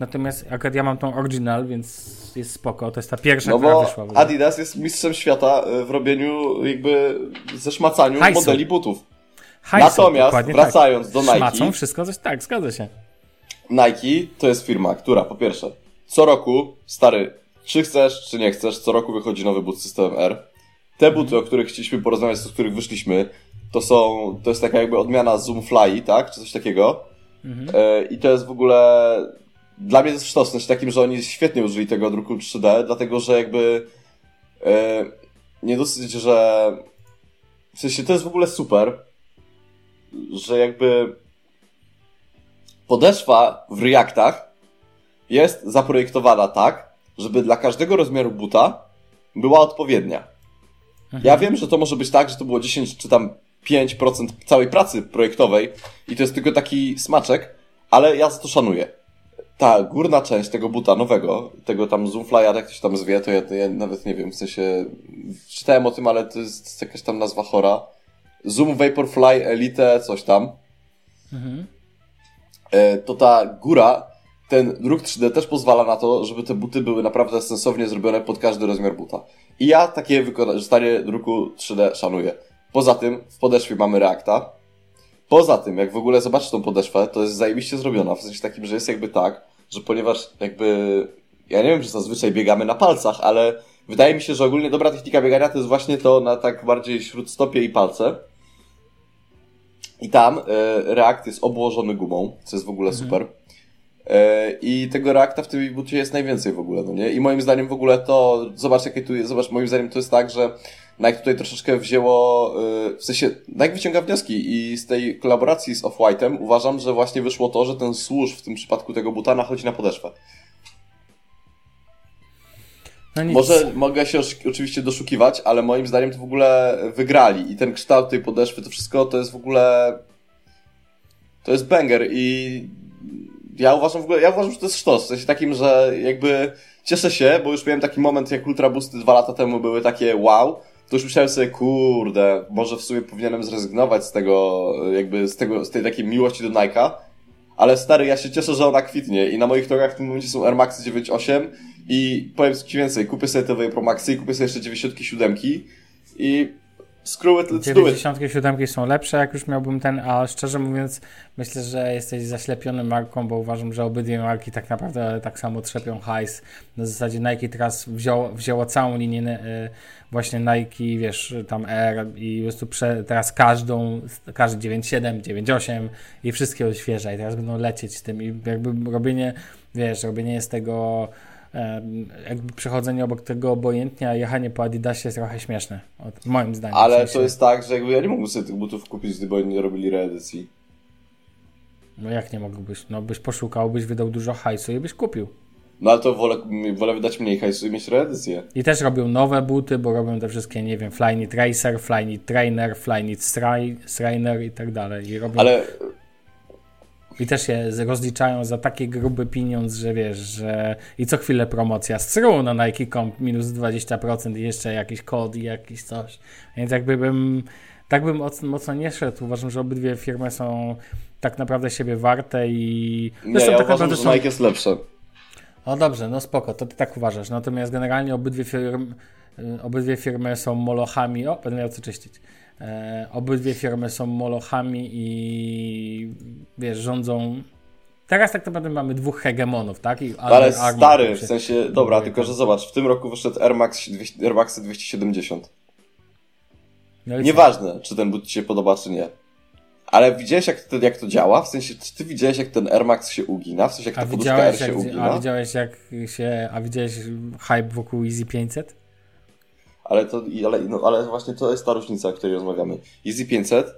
Natomiast akurat ja mam tą oryginal, więc jest spoko. To jest ta pierwsza, no która wyszła. No bo Adidas jest mistrzem świata w robieniu, jakby zeszmacaniu modeli butów. Natomiast wracając tak do Nike. Szmacą wszystko, coś tak, zgadza się. Nike to jest firma, która po pierwsze co roku, stary, czy chcesz, czy nie chcesz, co roku wychodzi nowy but z systemem R. Te buty, o których chcieliśmy porozmawiać, z których wyszliśmy, to jest taka jakby odmiana Zoom Fly, tak? Czy coś takiego. I to jest w ogóle... Dla mnie to jest sztos, w sensie takim, że oni świetnie użyli tego druku 3D, dlatego że jakby nie dosyć, że w sensie to jest w ogóle super, że jakby podeszwa w Reactach jest zaprojektowana tak, żeby dla każdego rozmiaru buta była odpowiednia. Mhm. Ja wiem, że to może być tak, że to było 10 czy tam 5% całej pracy projektowej i to jest tylko taki smaczek, ale ja to szanuję. Ta górna część tego buta nowego, tego tam Zoomfly'a, jak ktoś tam zwie, to ja nawet nie wiem, w sensie czytałem o tym, ale to jest jakaś tam nazwa chora. Zoom Vaporfly Elite, coś tam. To ta góra ten druk 3D też pozwala na to, żeby te buty były naprawdę sensownie zrobione pod każdy rozmiar buta. I ja takie wykorzystanie druku 3D szanuję. Poza tym w podeszwie mamy Reacta. Poza tym, jak w ogóle zobaczysz tą podeszwę, to jest zajebiście zrobiona, w sensie takim, że jest jakby tak, że ponieważ jakby... Ja nie wiem, czy zazwyczaj biegamy na palcach, ale wydaje mi się, że ogólnie dobra technika biegania to jest właśnie to na tak bardziej śródstopie i palce. I tam React jest obłożony gumą, co jest w ogóle super. I tego Reacta w tym bucie jest najwięcej w ogóle, no nie? I moim zdaniem w ogóle to, zobacz jakie tu jest, zobacz, moim zdaniem to jest tak, że Nike tutaj troszeczkę wzięło, w sensie Nike wyciąga wnioski i z tej kolaboracji z Off-White'em uważam, że właśnie wyszło to, że ten służ w tym przypadku tego buta nachodzi na podeszwę. No może mogę się oczywiście doszukiwać, ale moim zdaniem to w ogóle wygrali i ten kształt tej podeszwy, to wszystko to jest w ogóle, to jest banger i ja uważam w ogóle, że to jest sztos, w sensie takim, że jakby cieszę się, bo już miałem taki moment jak Ultraboosty 2 lata temu były takie wow, to już myślałem sobie, kurde, może w sumie powinienem zrezygnować z tego, jakby z tej takiej miłości do Nike'a, ale stary, ja się cieszę, że ona kwitnie i na moich nogach w tym momencie są Air Maxy 9.8 i powiem ci więcej, kupię sobie te Vapormaxy i kupię sobie jeszcze 97 i screw it, let's do it. 97 są lepsze, jak już miałbym ten, a szczerze mówiąc myślę, że jesteś zaślepiony marką, bo uważam, że obydwie marki tak naprawdę tak samo trzepią hajs. Na zasadzie Nike teraz wzięło całą linię właśnie Nike, wiesz, tam Air i po prostu teraz każdy 9.7, 9.8 i wszystkie odświeża i teraz będą lecieć z tym i jakby robienie z tego... jakby przechodzenie obok tego obojętnie, a jechanie po Adidasie jest trochę śmieszne, moim zdaniem. Ale w sensie to jest tak, że jakby ja nie mógłbym sobie tych butów kupić, gdyby oni nie robili reedycji. No jak nie mógłbyś? No byś poszukał, byś wydał dużo hajsu i byś kupił. No ale to wolę wydać mniej hajsu i mieć reedycję. I też robią nowe buty, bo robią te wszystkie, nie wiem, Flyknit Racer, Flyknit Trainer, Flyknit Strainer i tak dalej. I robią... Ale... I też się rozliczają za taki gruby pieniądz, że wiesz, że i co chwilę promocja stru na Nike.com minus 20% i jeszcze jakiś kod i jakiś coś. Więc jakby tak bym mocno nie szedł. Uważam, że obydwie firmy są tak naprawdę siebie warte i... Nie, ja uważam, że Nike jest lepsze. O dobrze, no spoko, to ty tak uważasz. Natomiast generalnie obydwie firmy są molochami. O, będę miał co czyścić. Obydwie firmy są molochami i wiesz, rządzą. Teraz tak naprawdę mamy dwóch hegemonów, tak? Ale stary, w sensie, dobra, tylko że zobacz, w tym roku wyszedł Air Maxy 270. No nieważne, czy ten but ci się podoba, czy nie. Ale widziałeś, jak to działa? W sensie, czy ty widziałeś, jak ten Air Max się ugina? W sensie, jak ta poduszka Air się ugina? A widziałeś hype wokół Yeezy 500? Ale właśnie to jest ta różnica, o której rozmawiamy. Yeezy 500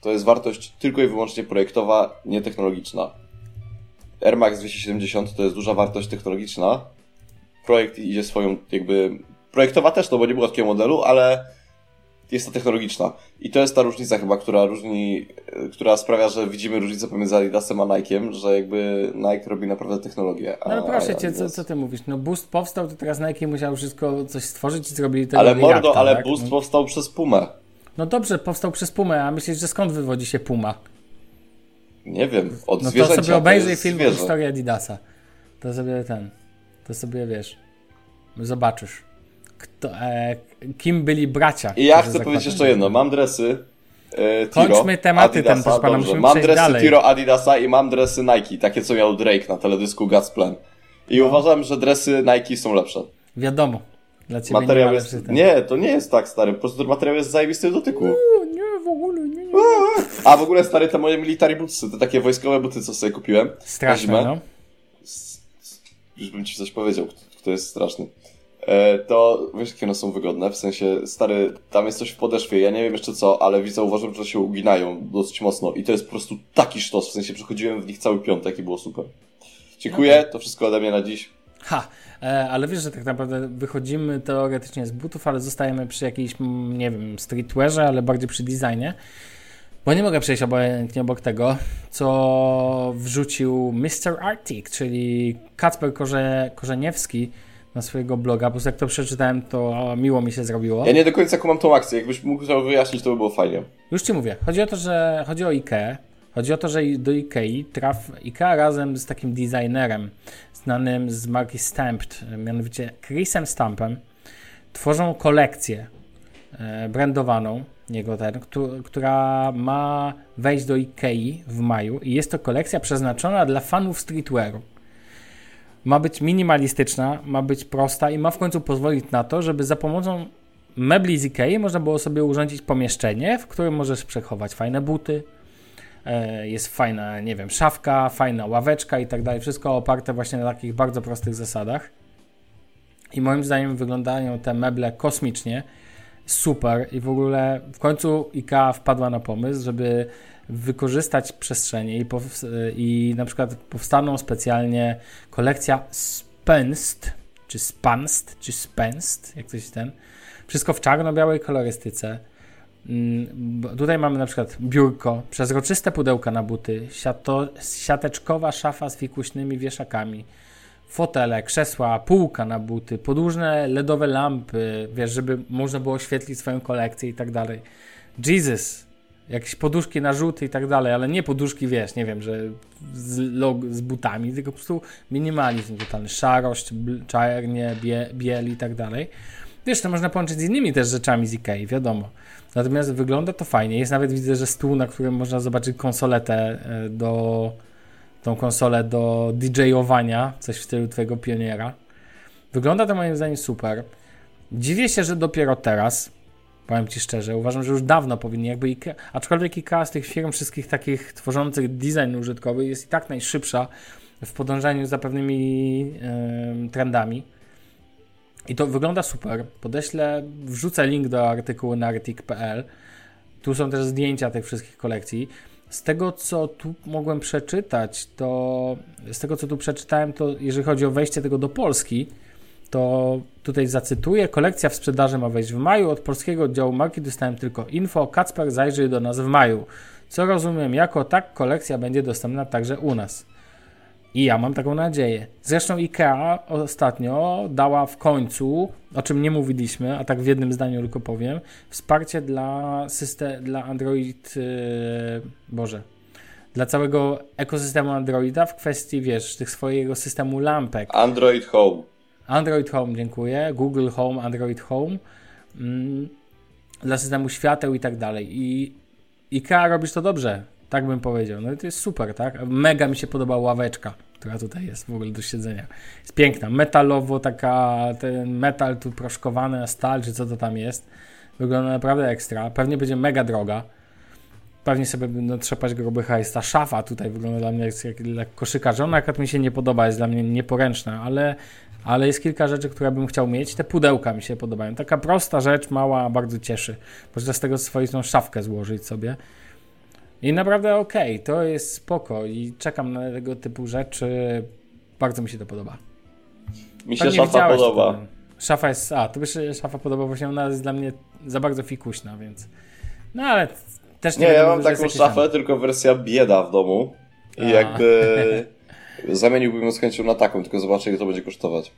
to jest wartość tylko i wyłącznie projektowa, nie technologiczna. Air Max 270 to jest duża wartość technologiczna. Projekt idzie swoją, jakby... Projektowa też, no bo nie było takiego modelu, ale jest to technologiczna. I to jest ta różnica chyba, która sprawia, że widzimy różnicę pomiędzy Adidasem a Nike'iem, że jakby Nike robi naprawdę technologię. No proszę cię, co ty mówisz? No Boost powstał, to teraz Nike musiał wszystko coś stworzyć i zrobili tego Reacta. Ale mordo, ale tak? Boost powstał przez Pumę. No dobrze, powstał przez Pumę, a myślisz, że skąd wywodzi się Puma? Nie wiem, od zwierzęcia. No to sobie obejrzyj film Historia Adidasa. To sobie wiesz, zobaczysz. Kim byli bracia? I ja chcę powiedzieć jeszcze jedno. Mam dresy Tiro, kończmy tematy Adidasa, ten, proszę pana, musimy przejść dalej. Mam dresy Tiro Adidasa i mam dresy Nike, takie co miał Drake na teledysku God's Plan. I uważam, że dresy Nike są lepsze. Wiadomo. Dla ciebie materiał nie ma lepszy ten. Nie, to nie jest tak, stary. Po prostu materiał jest zajebisty w dotyku. Nie, w ogóle nie. A w ogóle, stary, te moje military bootsy, te takie wojskowe buty, co sobie kupiłem. Straszne, no. Już bym ci coś powiedział, kto jest straszny. To wiesz, jakie one są wygodne, w sensie, stary, tam jest coś w podeszwie, ja nie wiem jeszcze co, ale widzę, uważam, że się uginają dosyć mocno i to jest po prostu taki sztos, w sensie przechodziłem w nich cały piątek i było super. Dziękuję, okay. To wszystko ode mnie na dziś. Ale wiesz, że tak naprawdę wychodzimy teoretycznie z butów, ale zostajemy przy jakiejś, nie wiem, streetwearze, ale bardziej przy designie. Bo nie mogę przejść obojętnie obok tego, co wrzucił Mr. Arctic, czyli Kacper Korzeniewski, na swojego bloga, po prostu jak to przeczytałem, to miło mi się zrobiło. Ja nie do końca kumam tą akcję, jakbyś mógł to wyjaśnić, to by było fajnie. Już ci mówię, chodzi o IKEA, Chodzi o to, że do Ikea razem z takim designerem znanym z marki Stamped, mianowicie Chrisem Stampem, tworzą kolekcję brandowaną jego, która ma wejść do Ikei w maju i jest to kolekcja przeznaczona dla fanów streetwearu. Ma być minimalistyczna, ma być prosta i ma w końcu pozwolić na to, żeby za pomocą mebli z Ikei można było sobie urządzić pomieszczenie, w którym możesz przechować fajne buty, jest fajna, nie wiem, szafka, fajna ławeczka i tak dalej. Wszystko oparte właśnie na takich bardzo prostych zasadach. I moim zdaniem wyglądają te meble kosmicznie, super i w ogóle w końcu IKEA wpadła na pomysł, żeby wykorzystać przestrzenie i na przykład powstaną specjalnie kolekcja Spenst, jak coś ten. Wszystko w czarno-białej kolorystyce. Tutaj mamy na przykład biurko, przezroczyste pudełka na buty, siateczkowa szafa z fikuśnymi wieszakami, fotele, krzesła, półka na buty, podłużne LEDowe lampy, wiesz, żeby można było oświetlić swoją kolekcję i tak dalej. Jesus! Jakieś poduszki na żółty i tak dalej, ale nie poduszki, wiesz, nie wiem, że z butami, tylko po prostu minimalizm totalny, szarość, czarnie, biel i tak dalej. Wiesz, to można połączyć z innymi też rzeczami z Ikei, wiadomo. Natomiast wygląda to fajnie. Jest nawet, widzę, że stół, na którym można zobaczyć konsoletę tą konsolę do DJ-owania, coś w stylu twojego pioniera. Wygląda to moim zdaniem super. Dziwię się, że dopiero teraz, powiem ci szczerze, uważam, że już dawno powinni jakby IKEA, aczkolwiek IKEA z tych firm wszystkich takich tworzących design użytkowy jest i tak najszybsza w podążaniu za pewnymi trendami. I to wygląda super. Podeślę, wrzucę link do artykułu na artyk.pl. Tu są też zdjęcia tych wszystkich kolekcji. Z tego, co tu mogłem przeczytać, to jeżeli chodzi o wejście tego do Polski, to tutaj zacytuję. Kolekcja w sprzedaży ma wejść w maju. Od polskiego oddziału marki dostałem tylko info. Kacper zajrzyj do nas w maju. Co rozumiem, jako tak kolekcja będzie dostępna także u nas. I ja mam taką nadzieję. Zresztą IKEA ostatnio dała w końcu, o czym nie mówiliśmy, a tak w jednym zdaniu tylko powiem, wsparcie dla Android, dla całego ekosystemu Androida w kwestii, wiesz, tych swojego systemu lampek. Android Home, dziękuję. Google Home, Android Home. Dla systemu świateł i tak dalej. I IKEA robisz to dobrze. Tak bym powiedział. No i to jest super, tak? Mega mi się podoba ławeczka, która tutaj jest w ogóle do siedzenia. Jest piękna. Metalowo taka, ten metal tu proszkowany, stal, czy co to tam jest. Wygląda naprawdę ekstra. Pewnie będzie mega droga. Pewnie sobie będą trzepać gruby hajs. Ta szafa tutaj wygląda dla mnie jak dla koszykarza. Ona akurat mi się nie podoba, jest dla mnie nieporęczna, ale jest kilka rzeczy, które bym chciał mieć. Te pudełka mi się podobają. Taka prosta rzecz, mała, bardzo cieszy. Można z tego swoją szafkę złożyć sobie. I naprawdę okej, to jest spoko i czekam na tego typu rzeczy. Bardzo mi się to podoba. Mi się szafa podoba. Szafa jest, to by się szafa podoba, właśnie ona jest dla mnie za bardzo fikuśna, więc... No ale też nie ja mam taką szafę, tylko wersja bieda w domu i jakby zamieniłbym ją z chęcią na taką, tylko zobaczę, ile to będzie kosztować.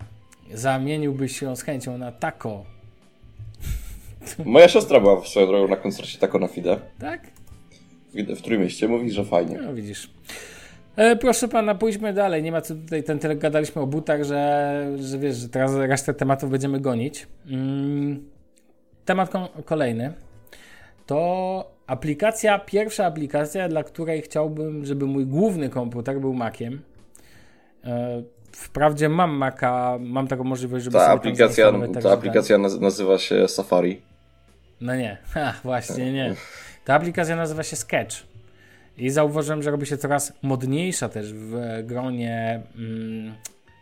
Zamieniłbyś ją z chęcią na tako. Moja siostra była w swoją drogą na koncercie tako na Fide. Tak? W Trójmieście mówisz, że fajnie. No widzisz. Proszę pana, pójdźmy dalej. Nie ma co tutaj, ten tyle gadaliśmy o butach, że wiesz, że teraz resztę tematów będziemy gonić. Temat kolejny to pierwsza aplikacja, dla której chciałbym, żeby mój główny komputer był Maciem. Wprawdzie mam Maca, mam taką możliwość, żeby ta aplikacja nazywa się Safari. No nie, właśnie nie. Ta aplikacja nazywa się Sketch i zauważyłem, że robi się coraz modniejsza też w gronie,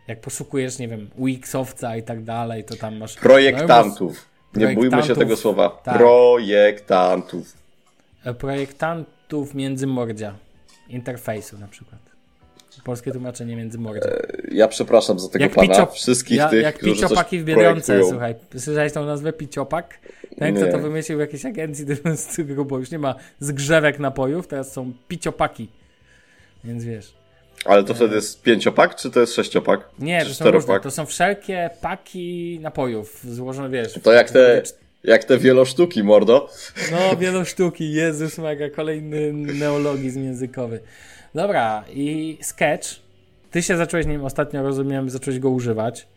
jak poszukujesz, nie wiem, UX-owca i tak dalej, to tam masz... Projektantów. Nie bójmy się tego słowa. Tak. Projektantów międzymordzia, interfejsu na przykład. Polskie tłumaczenie międzymordzia. Ja przepraszam za tego jak pana, wszystkich tych, jak którzy piciopaki w Biedronce, projektują. Słuchaj, słyszałeś tą nazwę piciopak? Ten, kto to wymyślił w jakiejś agencji, bo już nie ma zgrzewek napojów, teraz są piciopaki, więc wiesz. Ale to wtedy jest pięciopak, czy to jest sześciopak? Nie, to są wszelkie paki napojów złożone, wiesz. To jak te Jak te wielosztuki, mordo. No, wielosztuki, Jezus mega, kolejny neologizm językowy. Dobra, i Sketch. Ty się zacząłeś nim ostatnio, rozumiem, zacząłeś go używać.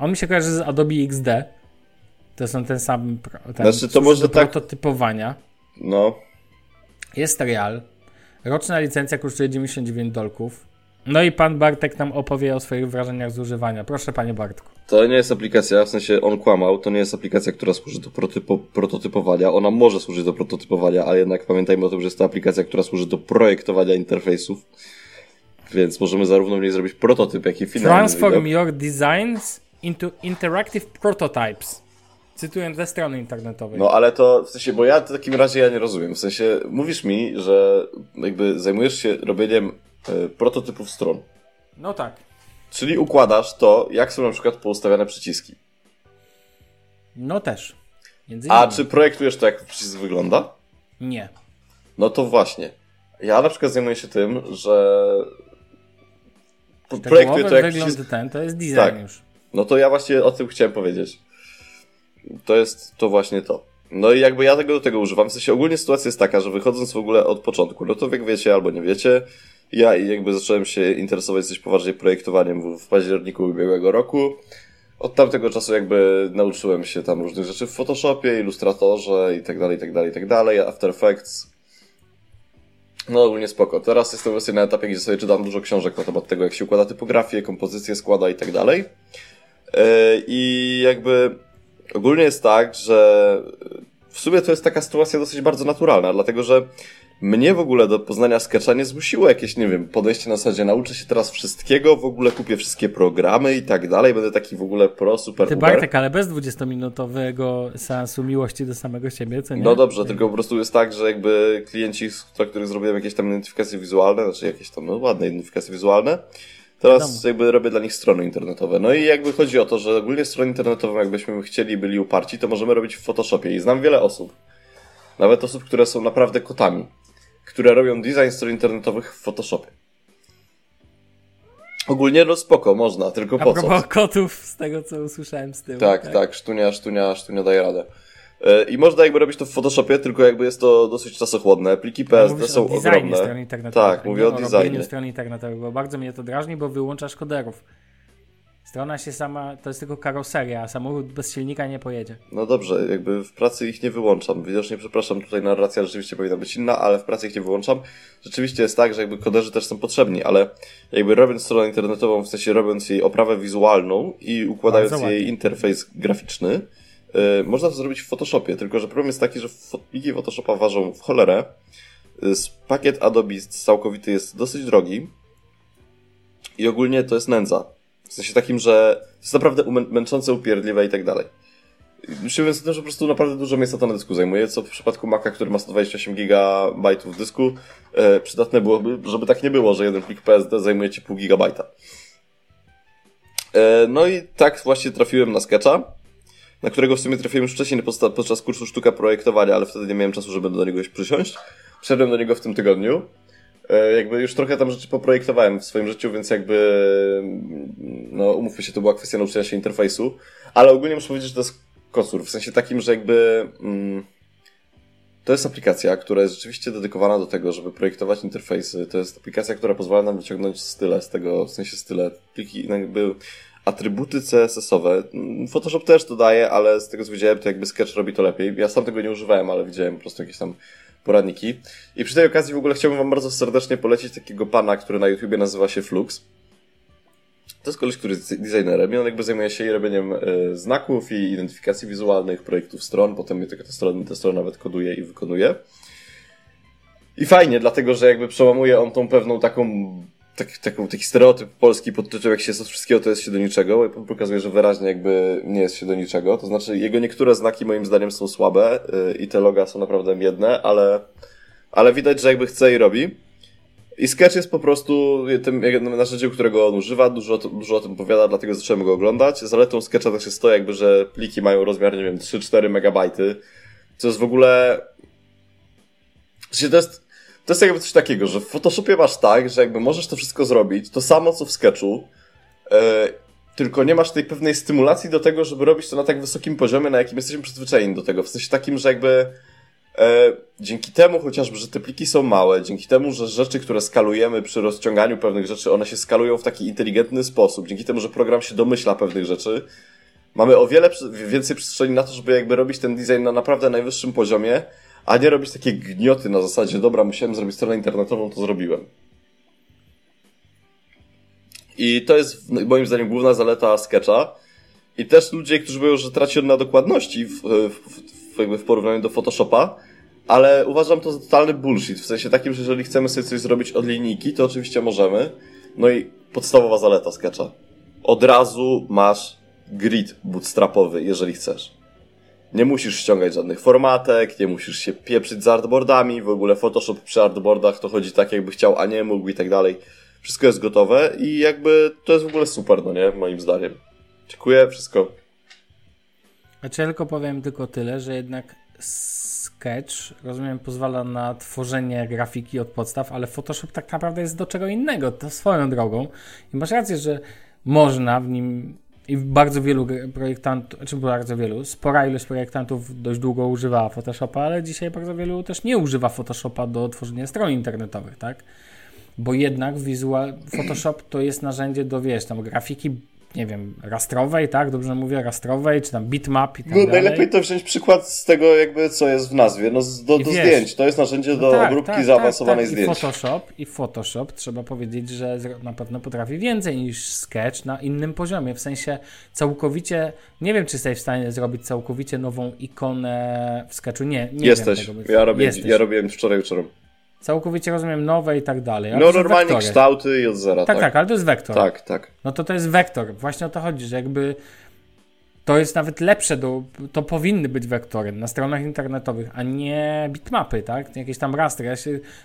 On mi się kojarzy z Adobe XD. To są ten sam znaczy, to może do tak... prototypowania. No. Jest real. Roczna licencja kosztuje $99. No i pan Bartek nam opowie o swoich wrażeniach z używania. Proszę, panie Bartku. To nie jest aplikacja, w sensie on kłamał, to nie jest aplikacja, która służy do prototypowania. Ona może służyć do prototypowania, ale jednak pamiętajmy o tym, że jest to aplikacja, która służy do projektowania interfejsów. Więc możemy zarówno w niej zrobić prototyp, jak i finalny. Transform your designs into interactive prototypes. Cytuję ze strony internetowej. No ale to, w sensie, bo ja w takim razie ja nie rozumiem. W sensie, mówisz mi, że jakby zajmujesz się robieniem prototypów stron. No tak. Czyli układasz to, jak są na przykład poustawiane przyciski. No też. Między innymi. A czy projektujesz to, jak przycisk wygląda? Nie. No to właśnie. Ja na przykład zajmuję się tym, że projektuję to, jak wygląda przycisk... ten, to jest design tak. Już. No to ja właśnie o tym chciałem powiedzieć. To jest to właśnie to. No i jakby ja tego do tego używam. W sensie ogólnie sytuacja jest taka, że wychodząc w ogóle od początku, no to jak wiecie albo nie wiecie, ja jakby zacząłem się interesować coś poważnie projektowaniem w październiku ubiegłego roku. Od tamtego czasu jakby nauczyłem się tam różnych rzeczy w Photoshopie, Illustratorze i tak dalej, After Effects. No ogólnie spoko. Teraz jestem właśnie na etapie, gdzie sobie czytam dużo książek na temat tego, jak się układa typografię, kompozycję składa i tak dalej. I jakby... Ogólnie jest tak, że w sumie to jest taka sytuacja dosyć bardzo naturalna, dlatego że mnie w ogóle do poznania Sketcha nie zmusiło jakieś, nie wiem, podejście na zasadzie nauczę się teraz wszystkiego, w ogóle kupię wszystkie programy i tak dalej, będę taki w ogóle pro, super, Ty, Bartek, ale bez 20-minutowego seansu miłości do samego siebie, co nie? No dobrze, tylko po prostu jest tak, że jakby klienci, dla których zrobiłem jakieś tam identyfikacje wizualne, znaczy jakieś tam no, ładne identyfikacje wizualne, teraz jakby robię dla nich strony internetowe. No i jakby chodzi o to, że ogólnie strony internetowe, jakbyśmy chcieli, byli uparci, to możemy robić w Photoshopie. I znam wiele osób, nawet osób, które są naprawdę kotami, które robią design stron internetowych w Photoshopie. Ogólnie no spoko, można, tylko po co? A propos kotów, z tego co usłyszałem z tyłu. Tak, sztunia daje radę. I można jakby robić to w Photoshopie, tylko jakby jest to dosyć czasochłodne. Pliki PSD są ogromne. Stron internetowych. Tak, mówię o designie stron internetowych, bo bardzo mnie to drażni, bo wyłączasz koderów. Strona się sama, to jest tylko karoseria, a samochód bez silnika nie pojedzie. No dobrze, jakby w pracy ich nie wyłączam. Widocznie, przepraszam, tutaj narracja rzeczywiście powinna być inna, ale w pracy ich nie wyłączam. Rzeczywiście jest tak, że jakby koderzy też są potrzebni, ale jakby robiąc stronę internetową, w sensie robiąc jej oprawę wizualną i układając jej interfejs graficzny, można to zrobić w Photoshopie, tylko że problem jest taki, że pliki Photoshopa ważą w cholerę. Pakiet Adobe całkowity jest dosyć drogi i ogólnie to jest nędza. W sensie takim, że jest naprawdę męczące, upierdliwe i tak dalej. Myślę, że po prostu naprawdę dużo miejsca to na dysku zajmuje, co w przypadku Maca, który ma 128 GB dysku, przydatne byłoby, żeby tak nie było, że jeden plik PSD zajmuje ci pół gigabajta. No i tak właśnie trafiłem na Sketcha, na którego w sumie trafiłem już wcześniej podczas kursu sztuka projektowania, ale wtedy nie miałem czasu, żeby do niego już przysiąść. Wszedłem do niego w tym tygodniu. Jakby już trochę tam rzeczy poprojektowałem w swoim życiu, więc jakby no umówmy się, to była kwestia nauczenia się interfejsu. Ale ogólnie muszę powiedzieć, że to jest kocur. W sensie takim, że jakby to jest aplikacja, która jest rzeczywiście dedykowana do tego, żeby projektować interfejsy. To jest aplikacja, która pozwala nam wyciągnąć style z tego, w sensie style, pliki jakby... Atrybuty CSS-owe. Photoshop też to daje, ale z tego co widziałem, to jakby Sketch robi to lepiej. Ja sam tego nie używałem, ale widziałem po prostu jakieś tam poradniki. I przy tej okazji w ogóle chciałbym wam bardzo serdecznie polecić takiego pana, który na YouTubie nazywa się Flux. To jest koleś, który jest designerem i on jakby zajmuje się robieniem znaków i identyfikacji wizualnych, projektów stron, potem te strony nawet koduje i wykonuje. I fajnie, dlatego że jakby przełamuje on tą pewną taki stereotyp polski pod tytułem jak się jest od wszystkiego, to jest się do niczego. Pokazuje, że wyraźnie jakby nie jest się do niczego. To znaczy jego niektóre znaki moim zdaniem są słabe i te loga są naprawdę biedne, ale widać, że jakby chce i robi. I Sketch jest po prostu tym narzędziem, którego on używa. Dużo o tym opowiada, dlatego zacząłem go oglądać. Zaletą Sketcha też jest to jakby, że pliki mają rozmiar, nie wiem, 3-4 megabajty. Co jest w ogóle... To jest jakby coś takiego, że w Photoshopie masz tak, że jakby możesz to wszystko zrobić, to samo co w Sketchu, tylko nie masz tej pewnej stymulacji do tego, żeby robić to na tak wysokim poziomie, na jakim jesteśmy przyzwyczajeni do tego. W sensie takim, że jakby dzięki temu chociażby, że te pliki są małe, dzięki temu, że rzeczy, które skalujemy przy rozciąganiu pewnych rzeczy, one się skalują w taki inteligentny sposób, dzięki temu, że program się domyśla pewnych rzeczy, mamy o wiele więcej przestrzeni na to, żeby jakby robić ten design na naprawdę najwyższym poziomie, a nie robić takie gnioty na zasadzie, dobra, musiałem zrobić stronę internetową, to zrobiłem. I to jest moim zdaniem główna zaleta Sketcha. I też ludzie, którzy mówią, że traci on na dokładności w porównaniu do Photoshopa, ale uważam to za totalny bullshit, w sensie takim, że jeżeli chcemy sobie coś zrobić od linijki, to oczywiście możemy. No i podstawowa zaleta Sketcha. Od razu masz grid bootstrapowy, jeżeli chcesz. Nie musisz ściągać żadnych formatek, nie musisz się pieprzyć z artboardami, w ogóle Photoshop przy artboardach to chodzi tak, jakby chciał, a nie mógł i tak dalej. Wszystko jest gotowe i jakby to jest w ogóle super, no nie? Moim zdaniem. Dziękuję, wszystko. Znaczy ja powiem tylko tyle, że jednak Sketch, rozumiem, pozwala na tworzenie grafiki od podstaw, ale Photoshop tak naprawdę jest do czego innego, to swoją drogą. I masz rację, że można w nim i bardzo wielu projektantów, czy bardzo wielu, spora ilość projektantów dość długo używała Photoshopa, ale dzisiaj bardzo wielu też nie używa Photoshopa do tworzenia stron internetowych, tak? Bo jednak Photoshop to jest narzędzie do, tam grafiki, nie wiem, rastrowej, tak? Dobrze mówię, rastrowej, czy tam bitmap i tak dalej. Najlepiej to wziąć przykład z tego, jakby co jest w nazwie, no do zdjęć. To jest narzędzie do obróbki zaawansowanej zdjęć. I Photoshop, trzeba powiedzieć, że na pewno potrafi więcej niż Sketch na innym poziomie, w sensie całkowicie, nie wiem, czy jesteś w stanie zrobić całkowicie nową ikonę w Sketchu, nie jesteś. Wiem. Ja robiłem wczoraj wieczorem. Całkowicie, rozumiem, nowe i tak dalej. No normalnie wektory. Kształty i od zera. Tak, ale to jest wektor. Tak. No to jest wektor. Właśnie o to chodzi, że jakby to jest nawet lepsze, to powinny być wektory na stronach internetowych, a nie bitmapy, tak? Jakieś tam rastry.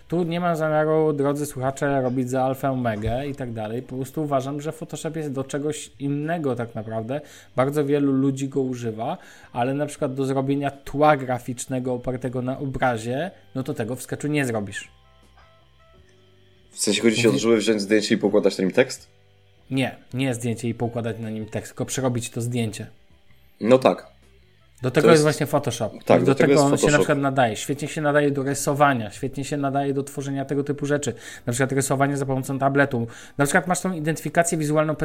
Tu nie mam zamiaru, drodzy słuchacze, robić za alfę, omegę i tak dalej. Po prostu uważam, że Photoshop jest do czegoś innego tak naprawdę. Bardzo wielu ludzi go używa, ale na przykład do zrobienia tła graficznego opartego na obrazie, no to tego w Sketchu nie zrobisz. W sensie chodzi się o to, żeby wziąć zdjęcie i pokładać na nim tekst? Nie zdjęcie i pokładać na nim tekst, tylko przerobić to zdjęcie. No tak. Do tego jest właśnie Photoshop. Tak, do tego on się na przykład nadaje. Świetnie się nadaje do rysowania, świetnie się nadaje do tworzenia tego typu rzeczy. Na przykład rysowanie za pomocą tabletu. Na przykład masz tą identyfikację wizualną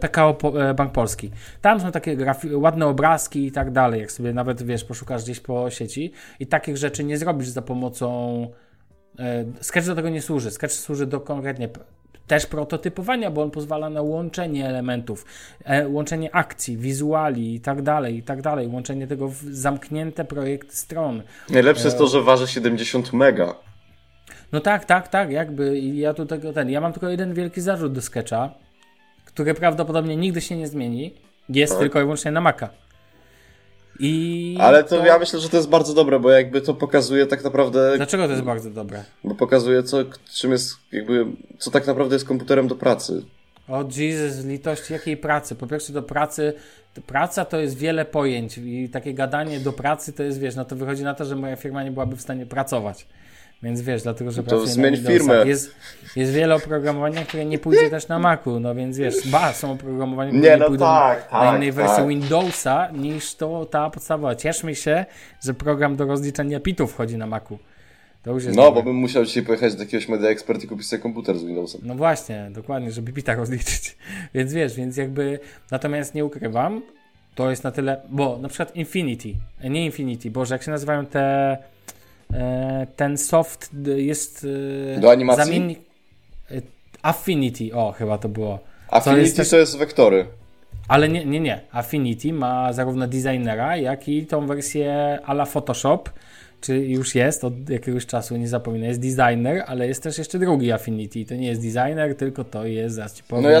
PKO Bank Polski. Tam są takie ładne obrazki i tak dalej. Jak sobie nawet, poszukasz gdzieś po sieci i takich rzeczy nie zrobisz za pomocą... Sketch do tego nie służy. Sketch służy do konkretnie... też prototypowania, bo on pozwala na łączenie elementów, łączenie akcji, wizuali i tak dalej, łączenie tego w zamknięte projekty stron. Najlepsze jest to, że waży 70 mega. No tak, jakby ja tu ja mam tylko jeden wielki zarzut do Sketcha, który prawdopodobnie nigdy się nie zmieni, jest tylko i wyłącznie na Maca. Ale to ja myślę, że to jest bardzo dobre, bo jakby to pokazuje tak naprawdę... Dlaczego to jest bardzo dobre? Bo pokazuje, czym jest jakby, co tak naprawdę jest komputerem do pracy. O Jezus, litość, jakiej pracy? Po pierwsze do pracy, praca to jest wiele pojęć i takie gadanie do pracy to jest, no to wychodzi na to, że moja firma nie byłaby w stanie pracować. Więc dlatego, że to zmień firmę. Jest wiele oprogramowania, które nie pójdzie też na Macu, no więc są oprogramowania, które nie pójdą na innej wersji Windowsa niż ta podstawowa. Cieszmy się, że program do rozliczania pitów wchodzi na Macu. To już jest bo bym musiał dzisiaj pojechać do jakiegoś Media Expert i kupić sobie komputer z Windowsem. No właśnie, dokładnie, żeby pita rozliczyć. Więc natomiast nie ukrywam, to jest na tyle, bo na przykład jak się nazywają te... ten soft jest do animacji? Zamiennik Affinity, chyba to było. Affinity to jest wektory. Ale nie. Affinity ma zarówno designera, jak i tą wersję a la Photoshop, czy już jest od jakiegoś czasu, nie zapominaj, jest designer, ale jest też jeszcze drugi Affinity. To nie jest designer, tylko to jest...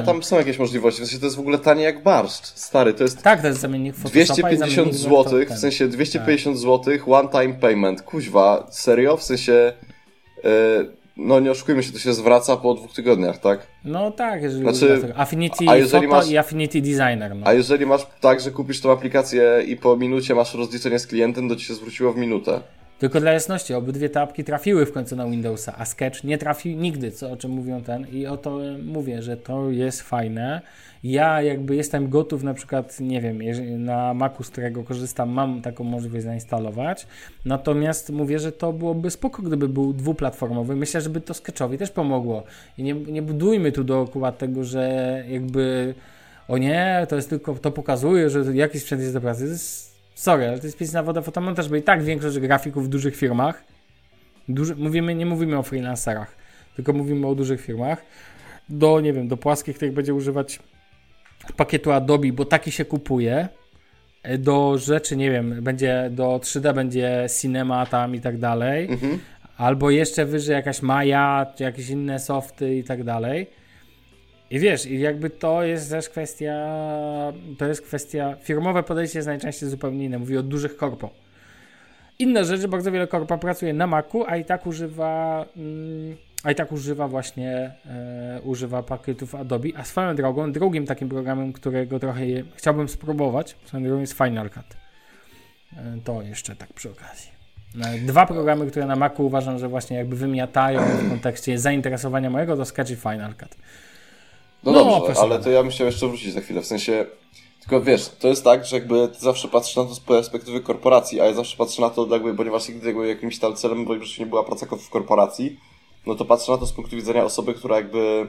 tam są jakieś możliwości, to jest w ogóle tanie jak barszcz, stary, to jest... Tak, to jest zamiennik Photoshopa 250 zł, w sensie 250 zł one time payment, kuźwa, serio? W sensie... nie oszukujmy się, to się zwraca po 2 tygodniach, tak? No tak, Affinity Photo i Affinity Designer. No. A jeżeli masz tak, że kupisz tą aplikację i po minucie masz rozliczenie z klientem, to ci się zwróciło w minutę. Tylko dla jasności, obydwie te apki trafiły w końcu na Windowsa, a Sketch nie trafił nigdy, co o czym mówią i o to mówię, że to jest fajne. Ja jakby jestem gotów na przykład, nie wiem, na Macu, z którego korzystam, mam taką możliwość zainstalować, natomiast mówię, że to byłoby spoko, gdyby był dwuplatformowy. Myślę, żeby to Sketchowi też pomogło. I nie budujmy tu dookoła tego, że jakby o nie, to jest tylko, to pokazuje, że jakiś sprzęt jest do pracy. Sorry, ale to jest pies na wodę fotomontaż, bo i tak większość grafików w dużych firmach, nie mówimy o freelancerach, tylko mówimy o dużych firmach, do płaskich, których będzie używać pakietu Adobe, bo taki się kupuje, do rzeczy, będzie do 3D, będzie Cinema tam i tak dalej, albo jeszcze wyżej jakaś Maya, czy jakieś inne softy i tak dalej. I wiesz, i jakby to jest też kwestia, firmowe podejście jest najczęściej zupełnie inne, mówię o dużych korpo. Inna rzecz, że bardzo wiele korpo pracuje na Macu, a i tak używa pakietów Adobe, a swoją drogą, drugim takim programem, którego trochę chciałbym spróbować, swoją drogą jest Final Cut. To jeszcze tak przy okazji. Dwa programy, które na Macu uważam, że właśnie jakby wymiatają w kontekście zainteresowania mojego, to Sketch i Final Cut. No dobrze, ale to ja bym chciał jeszcze wrócić za chwilę, w sensie, tylko wiesz, to jest tak, że jakby ty zawsze patrzysz na to z perspektywy korporacji, a ja zawsze patrzę na to jakby, ponieważ nigdy jakimś tam celem, bo nie była praca w korporacji, no to patrzę na to z punktu widzenia osoby, która jakby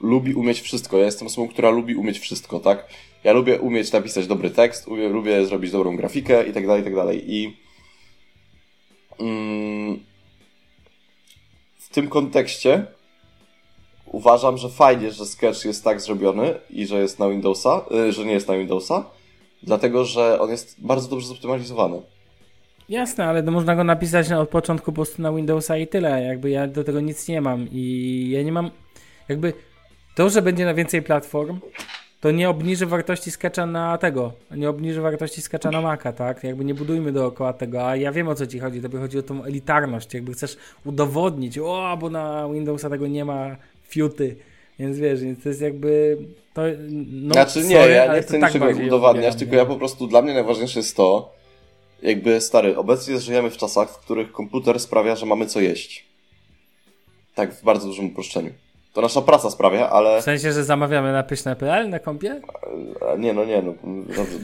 lubi umieć wszystko. Ja jestem osobą, która lubi umieć wszystko, tak? Ja lubię umieć napisać dobry tekst, lubię zrobić dobrą grafikę i tak dalej, i tak dalej. I w tym kontekście uważam, że fajnie, że Sketch jest tak zrobiony i że jest na Windowsa, że nie jest na Windowsa, dlatego, że on jest bardzo dobrze zoptymalizowany. Jasne, ale to można go napisać od początku po prostu na Windowsa i tyle. Jakby ja do tego nic nie mam i ja nie mam... Jakby to, że będzie na więcej platform, to nie obniży wartości Sketcha nie obniży wartości Sketcha na Maca, tak? Jakby nie budujmy dookoła tego, a ja wiem, o co ci chodzi. Tobie chodzi o tą elitarność, jakby chcesz udowodnić, bo na Windowsa tego nie ma... Fiuty, więc wiesz, to jest jakby... To, ja nie chcę niczego tak udowadniać, tylko ja po prostu, dla mnie najważniejsze jest to, jakby stary, obecnie żyjemy w czasach, w których komputer sprawia, że mamy co jeść. Tak, w bardzo dużym uproszczeniu. To nasza praca sprawia, ale... W sensie, że zamawiamy na pyszne.pl na kompie? Nie,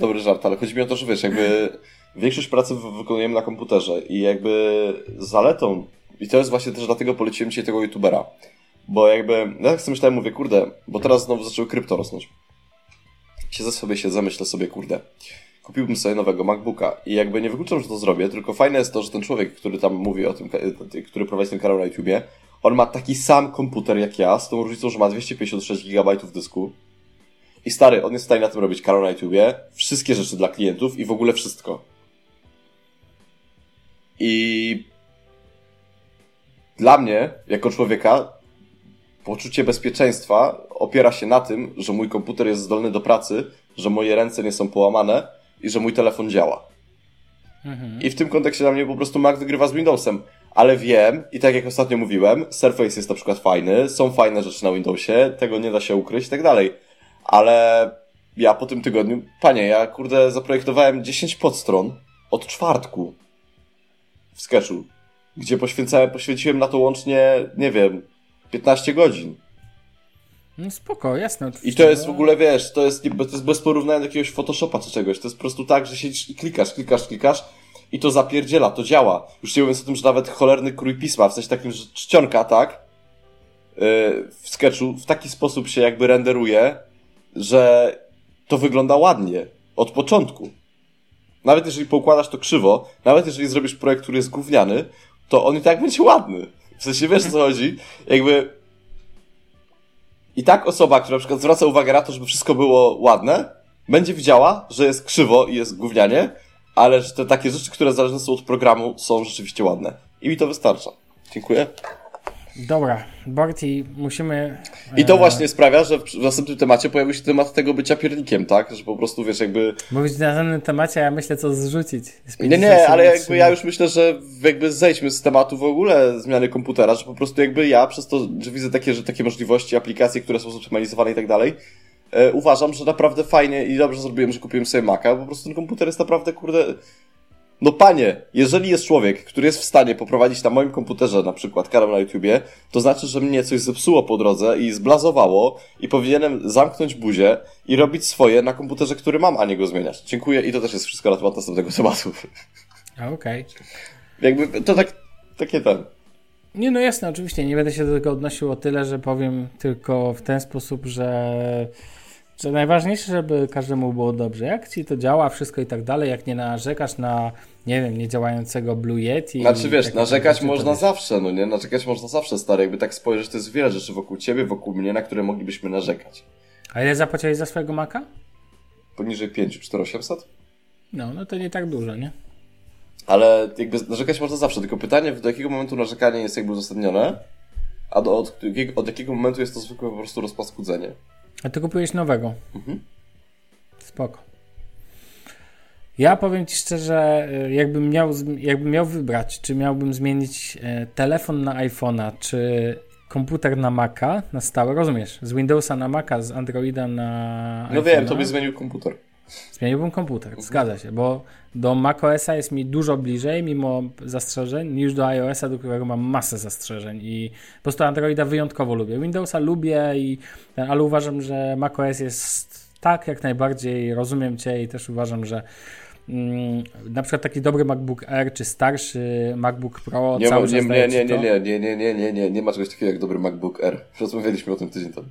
dobry żart, ale chodzi mi o to, że wiesz, jakby większość pracy wykonujemy na komputerze i jakby zaletą, i to jest właśnie też dlatego poleciłem dzisiaj tego youtubera, bo jakby, ja tak sobie myślałem, mówię, kurde, bo teraz znowu zaczęły krypto rosnąć. Myślę sobie, kurde, kupiłbym sobie nowego MacBooka i jakby nie wykluczam, że to zrobię, tylko fajne jest to, że ten człowiek, który tam mówi o tym, który prowadzi ten kanał na YouTubie, on ma taki sam komputer jak ja, z tą różnicą, że ma 256 GB dysku i stary, on jest w stanie na tym robić kanał na YouTubie, wszystkie rzeczy dla klientów i w ogóle wszystko. I dla mnie, jako człowieka, poczucie bezpieczeństwa opiera się na tym, że mój komputer jest zdolny do pracy, że moje ręce nie są połamane i że mój telefon działa. Mhm. I w tym kontekście dla mnie po prostu Mac wygrywa z Windowsem. Ale wiem, i tak jak ostatnio mówiłem, Surface jest na przykład fajny, są fajne rzeczy na Windowsie, tego nie da się ukryć i tak dalej. Ale ja po tym tygodniu, ja zaprojektowałem 10 podstron od czwartku w Sketchu, gdzie poświęciłem na to łącznie, 15 godzin. No spoko, jasne. I to jest w ogóle, to jest bez porównania do jakiegoś Photoshopa czy czegoś. To jest po prostu tak, że siedzisz i klikasz i to zapierdziela, to działa. Już nie mówiąc o tym, że nawet cholerny krój pisma, w sensie takim, że czcionka, tak? W Sketchu w taki sposób się jakby renderuje, że to wygląda ładnie. Od początku. Nawet jeżeli poukładasz to krzywo, nawet jeżeli zrobisz projekt, który jest gówniany, to on i tak będzie ładny. W sensie, wiesz, o co chodzi? Jakby i tak osoba, która na przykład zwraca uwagę na to, żeby wszystko było ładne, będzie widziała, że jest krzywo i jest gównianie, ale że te takie rzeczy, które zależne są od programu, są rzeczywiście ładne. I mi to wystarcza. Dziękuję. Dobra, Barty, musimy... I to właśnie sprawia, że w następnym temacie pojawił się temat tego bycia piernikiem, tak? Że po prostu, mówić w następnym temacie, a ja myślę, co zrzucić. Ale ja już myślę, że zejdźmy z tematu w ogóle zmiany komputera, że po prostu ja przez to, że widzę takie możliwości, aplikacje, które są zoptymalizowane i tak dalej, uważam, że naprawdę fajnie i dobrze zrobiłem, że kupiłem sobie Maca, po prostu ten komputer jest naprawdę, No panie, jeżeli jest człowiek, który jest w stanie poprowadzić na moim komputerze na przykład kanał na YouTubie, to znaczy, że mnie coś zepsuło po drodze i zblazowało i powinienem zamknąć buzię i robić swoje na komputerze, który mam, a nie go zmieniać. Dziękuję i to też jest wszystko na temat następnego tematu. Okej. Jakby to tak, takie ten... Nie, no jasne, oczywiście. Nie będę się do tego odnosił o tyle, że powiem tylko w ten sposób, że najważniejsze, żeby każdemu było dobrze. Jak ci to działa, wszystko i tak dalej, jak nie narzekasz na, nie wiem, niedziałającego Blue Yeti. Znaczy wiesz, narzekać można zawsze, no nie? Narzekać można zawsze, stary. Jakby tak spojrzysz, to jest wiele rzeczy wokół ciebie, wokół mnie, na które moglibyśmy narzekać. A ile zapłaciłeś za swojego Maca? Poniżej 5, 4800? No to nie tak dużo, nie? Ale jakby narzekać można zawsze, tylko pytanie, do jakiego momentu narzekanie jest jakby uzasadnione, a od jakiego momentu jest to zwykłe po prostu rozpaskudzenie. A ty kupiłeś nowego. Mhm. Spoko. Ja powiem ci szczerze, jakbym miał wybrać, czy miałbym zmienić telefon na iPhone'a, czy komputer na Maca na stałe, rozumiesz? Z Windowsa na Maca, z Androida na iPhone'a. No wiem, to byś zmienił komputer. Zmieniłbym komputer, zgadza się, bo do macOS-a jest mi dużo bliżej, mimo zastrzeżeń, niż do iOS-a, do którego mam masę zastrzeżeń i po prostu Androida wyjątkowo lubię, Windowsa lubię, ale uważam, że macOS jest tak, jak najbardziej rozumiem cię i też uważam, że na przykład taki dobry MacBook Air czy starszy MacBook Pro nie, cały czas daje ci to. Nie ma czegoś takiego jak dobry MacBook Air, rozmawialiśmy o tym tydzień temu.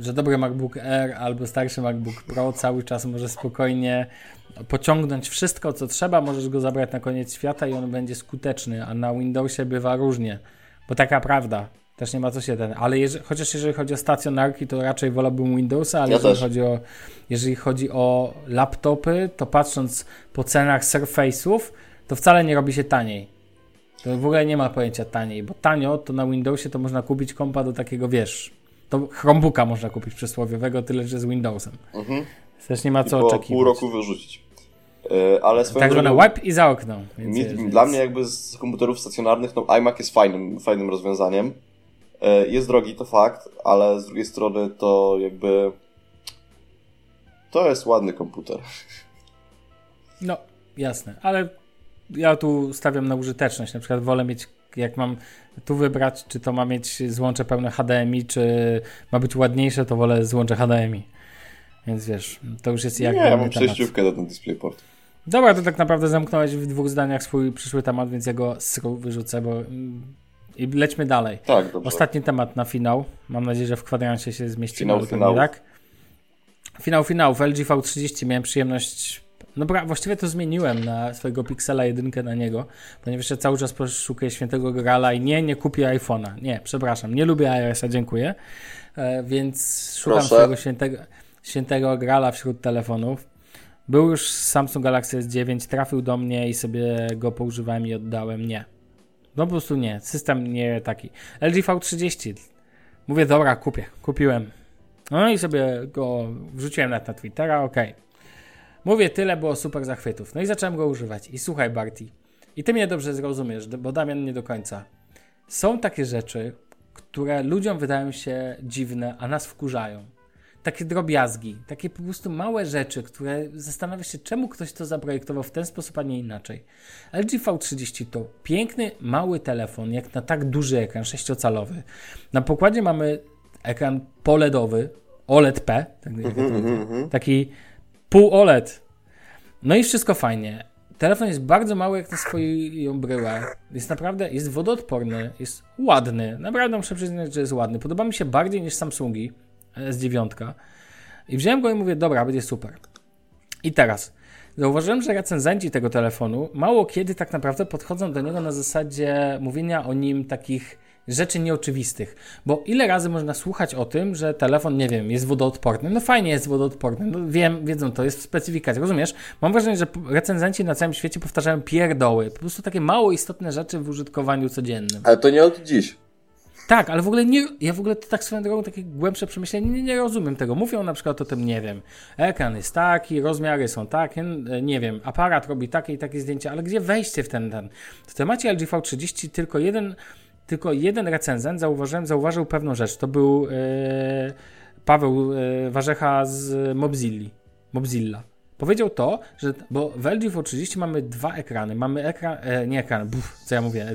Że dobry MacBook Air albo starszy MacBook Pro cały czas może spokojnie pociągnąć wszystko, co trzeba, możesz go zabrać na koniec świata i on będzie skuteczny, a na Windowsie bywa różnie, bo taka prawda, też nie ma co się ten, ale jeżeli chodzi o stacjonarki, to raczej wolałbym Windowsa, ale jeżeli chodzi o laptopy, to patrząc po cenach Surface'ów, to wcale nie robi się taniej. To w ogóle nie ma pojęcia taniej, bo tanio to na Windowsie to można kupić kompa do takiego, wiesz... To Chromebooka można kupić przysłowiowego, tyle że z Windowsem. Mhm. Też nie ma co oczekiwać. Pół roku wyrzucić. Ale także na łeb i za okno. Więc... Dla mnie jakby z komputerów stacjonarnych no iMac jest fajnym rozwiązaniem. Jest drogi, to fakt, ale z drugiej strony to jakby to jest ładny komputer. No, jasne, ale ja tu stawiam na użyteczność. Na przykład wolę mieć, jak mam tu wybrać, czy to ma mieć złącze pełne HDMI, czy ma być ładniejsze, to wolę złącze HDMI. Więc wiesz, to już jest jak... Nie, ja mam przejściówkę do ten DisplayPort. Dobra, to tak naprawdę zamknąłeś w 2 zdaniach swój przyszły temat, więc ja go wyrzucę, bo... I lećmy dalej. Tak, dobrze. Ostatni temat na finał. Mam nadzieję, że w kwadransie się zmieścimy. Finał. W LG V30 miałem przyjemność... No właściwie to zmieniłem na swojego Pixela 1 na niego, ponieważ ja cały czas poszukuję świętego grala i nie kupię iPhone'a. Nie, przepraszam, nie lubię iOS-a, dziękuję. Więc szukam swojego świętego grala wśród telefonów. Był już Samsung Galaxy S9, trafił do mnie i sobie go poużywałem i oddałem. Nie. No po prostu nie, system nie taki. LG V30. Mówię, dobra, kupiłem. No i sobie go wrzuciłem na Twittera, okej. Mówię, tyle było super zachwytów. No i zacząłem go używać. I słuchaj, Barty, i ty mnie dobrze zrozumiesz, bo Damian nie do końca. Są takie rzeczy, które ludziom wydają się dziwne, a nas wkurzają. Takie drobiazgi, takie po prostu małe rzeczy, które zastanawia się, czemu ktoś to zaprojektował w ten sposób, a nie inaczej. LG V30 to piękny, mały telefon, jak na tak duży ekran, 6-calowy. Na pokładzie mamy ekran POLEDowy, OLED-P, taki pół OLED. No i wszystko fajnie. Telefon jest bardzo mały jak na swoją bryłę. Jest naprawdę, jest wodoodporny, jest ładny. Naprawdę muszę przyznać, że jest ładny. Podoba mi się bardziej niż Samsungi S9. I wziąłem go i mówię, dobra, będzie super. I teraz zauważyłem, że recenzenci tego telefonu mało kiedy tak naprawdę podchodzą do niego na zasadzie mówienia o nim takich rzeczy nieoczywistych, bo ile razy można słuchać o tym, że telefon, nie wiem, jest wodoodporny, no fajnie jest wodoodporny, no wiedzą to, jest w specyfikacji, rozumiesz? Mam wrażenie, że recenzenci na całym świecie powtarzają pierdoły, po prostu takie mało istotne rzeczy w użytkowaniu codziennym. Ale to nie od dziś. Tak, ale w ogóle nie, ja w ogóle to tak swoją drogą, takie głębsze przemyślenie, nie rozumiem tego. Mówią na przykład o tym, nie wiem, ekran jest taki, rozmiary są takie, nie wiem, aparat robi takie i takie zdjęcia, ale gdzie wejście w ten? W temacie LG V30 tylko jeden recenzent zauważył pewną rzecz. To był Paweł Warzecha z Mobzilla. Powiedział to, że, bo w LG V30 mamy dwa ekrany, mamy ekran,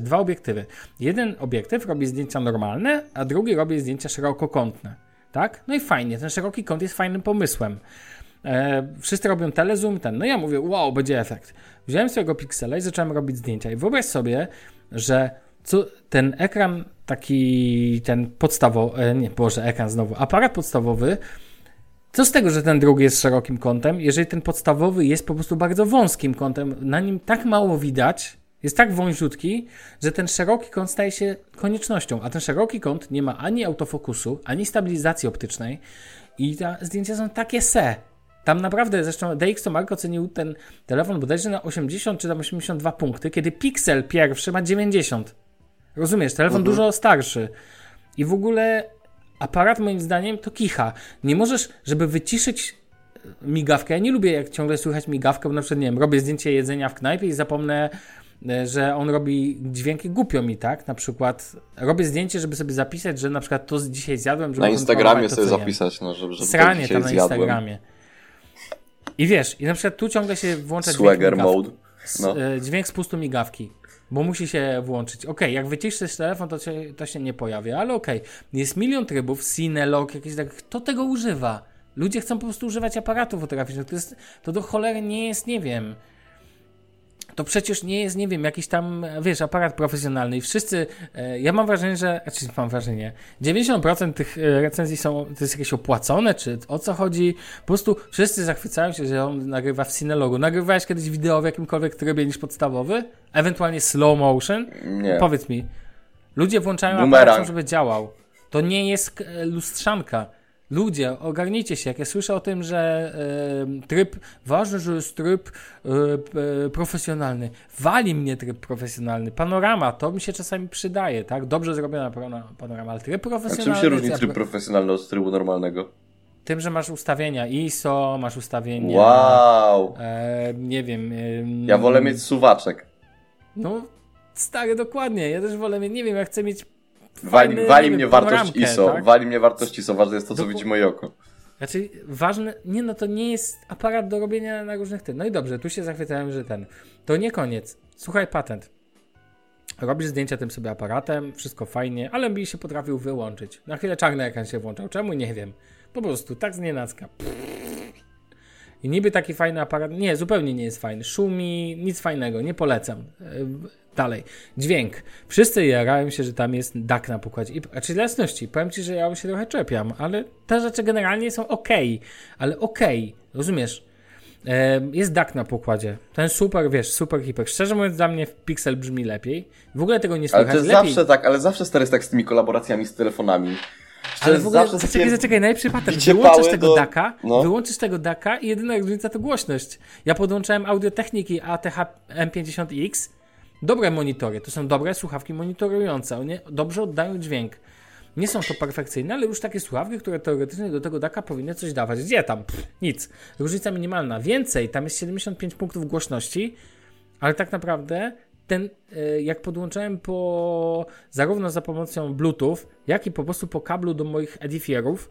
dwa obiektywy. Jeden obiektyw robi zdjęcia normalne, a drugi robi zdjęcia szerokokątne, tak? No i fajnie, ten szeroki kąt jest fajnym pomysłem. Wszyscy robią telezoom, no ja mówię, wow, będzie efekt. Wziąłem swojego piksela i zacząłem robić zdjęcia i wyobraź sobie, że ten ekran taki, ten podstawowy, aparat podstawowy, co z tego, że ten drugi jest szerokim kątem, jeżeli ten podstawowy jest po prostu bardzo wąskim kątem, na nim tak mało widać, jest tak wąziutki, że ten szeroki kąt staje się koniecznością, a ten szeroki kąt nie ma ani autofokusu, ani stabilizacji optycznej i te zdjęcia są takie se. Tam naprawdę, zresztą DxTO Mark ocenił ten telefon bodajże na 80 czy tam 82 punkty, kiedy Pixel pierwszy ma 90. Rozumiesz, telefon dużo starszy. I w ogóle aparat moim zdaniem to kicha. Nie możesz, żeby wyciszyć migawkę, ja nie lubię jak ciągle słychać migawkę, bo na przykład, nie wiem, robię zdjęcie jedzenia w knajpie i zapomnę, że on robi dźwięki głupio mi, tak? Na przykład robię zdjęcie, żeby sobie zapisać, że na przykład to dzisiaj zjadłem. Żeby na Instagramie sobie zapisać, no, żeby sranie to tam na Instagramie. I wiesz, i na przykład tu ciągle się włącza swagger dźwięk mode. No. Dźwięk spustu migawki, bo musi się włączyć. Okej, jak wyciszysz telefon, to się nie pojawia, ale okej. Jest milion trybów, cine, lock, jakieś tak. Kto tego używa? Ludzie chcą po prostu używać aparatów fotograficznych. To do cholery nie jest, nie wiem. To przecież nie jest, nie wiem, jakiś tam, wiesz, aparat profesjonalny i wszyscy, ja mam wrażenie, że, 90% tych recenzji to jest jakieś opłacone, czy o co chodzi, po prostu wszyscy zachwycają się, że on nagrywa w Cinelogu. Nagrywałeś kiedyś wideo w jakimkolwiek trybie niż podstawowy? Ewentualnie slow motion? Nie. Powiedz mi, ludzie włączają aparat, żeby działał. To nie jest lustrzanka. Ludzie, ogarnijcie się, jak ja słyszę o tym, że tryb profesjonalny, wali mnie tryb profesjonalny, panorama, to mi się czasami przydaje, tak? Dobrze zrobiona panorama, ale tryb profesjonalny... A czym się różni tryb profesjonalny od trybu normalnego? Tym, że masz ustawienia ISO, masz ustawienia... Wow! Nie wiem... ja wolę mieć suwaczek. No, stary, dokładnie, ja też wolę mieć, nie wiem, ja chcę mieć... Wali mnie wartość ISO, tak? Wali mnie wartość ISO, ważne jest to, co widzi moje oko. Znaczy, ważne, to nie jest aparat do robienia na różnych No i dobrze, tu się zachwycałem, że to nie koniec. Słuchaj, patent. Robisz zdjęcia tym sobie aparatem, wszystko fajnie, ale mi się potrafił wyłączyć. Na chwilę czarny ekran się włączał, czemu? Nie wiem. Po prostu, tak znienacka. I niby taki fajny aparat, nie, zupełnie nie jest fajny. Szumi, nic fajnego, nie polecam. Dalej. Dźwięk. Wszyscy jarają się, że tam jest DAC na pokładzie. Raczej dla jasności. Powiem ci, że ja się trochę czepiam, ale te rzeczy generalnie są okej. Ale rozumiesz? Jest DAC na pokładzie. Ten super, super hiper. Szczerze mówiąc, dla mnie Pixel brzmi lepiej. W ogóle tego nie słychać. Ale to jest lepiej. Zawsze tak, ale zawsze stary jest tak z tymi kolaboracjami z telefonami. Ale w ogóle, zaczekaj, najlepszy patent, wyłączysz tego DACa i jedyna różnica to głośność. Ja podłączałem audiotechniki ATH M50X, dobre monitory, to są dobre słuchawki monitorujące, one dobrze oddają dźwięk. Nie są to perfekcyjne, ale już takie słuchawki, które teoretycznie do tego DACa powinny coś dawać. Gdzie tam? Nic. Różnica minimalna. Więcej, tam jest 75 punktów głośności, ale tak naprawdę... jak podłączałem zarówno za pomocą Bluetooth, jak i po prostu po kablu do moich Edifierów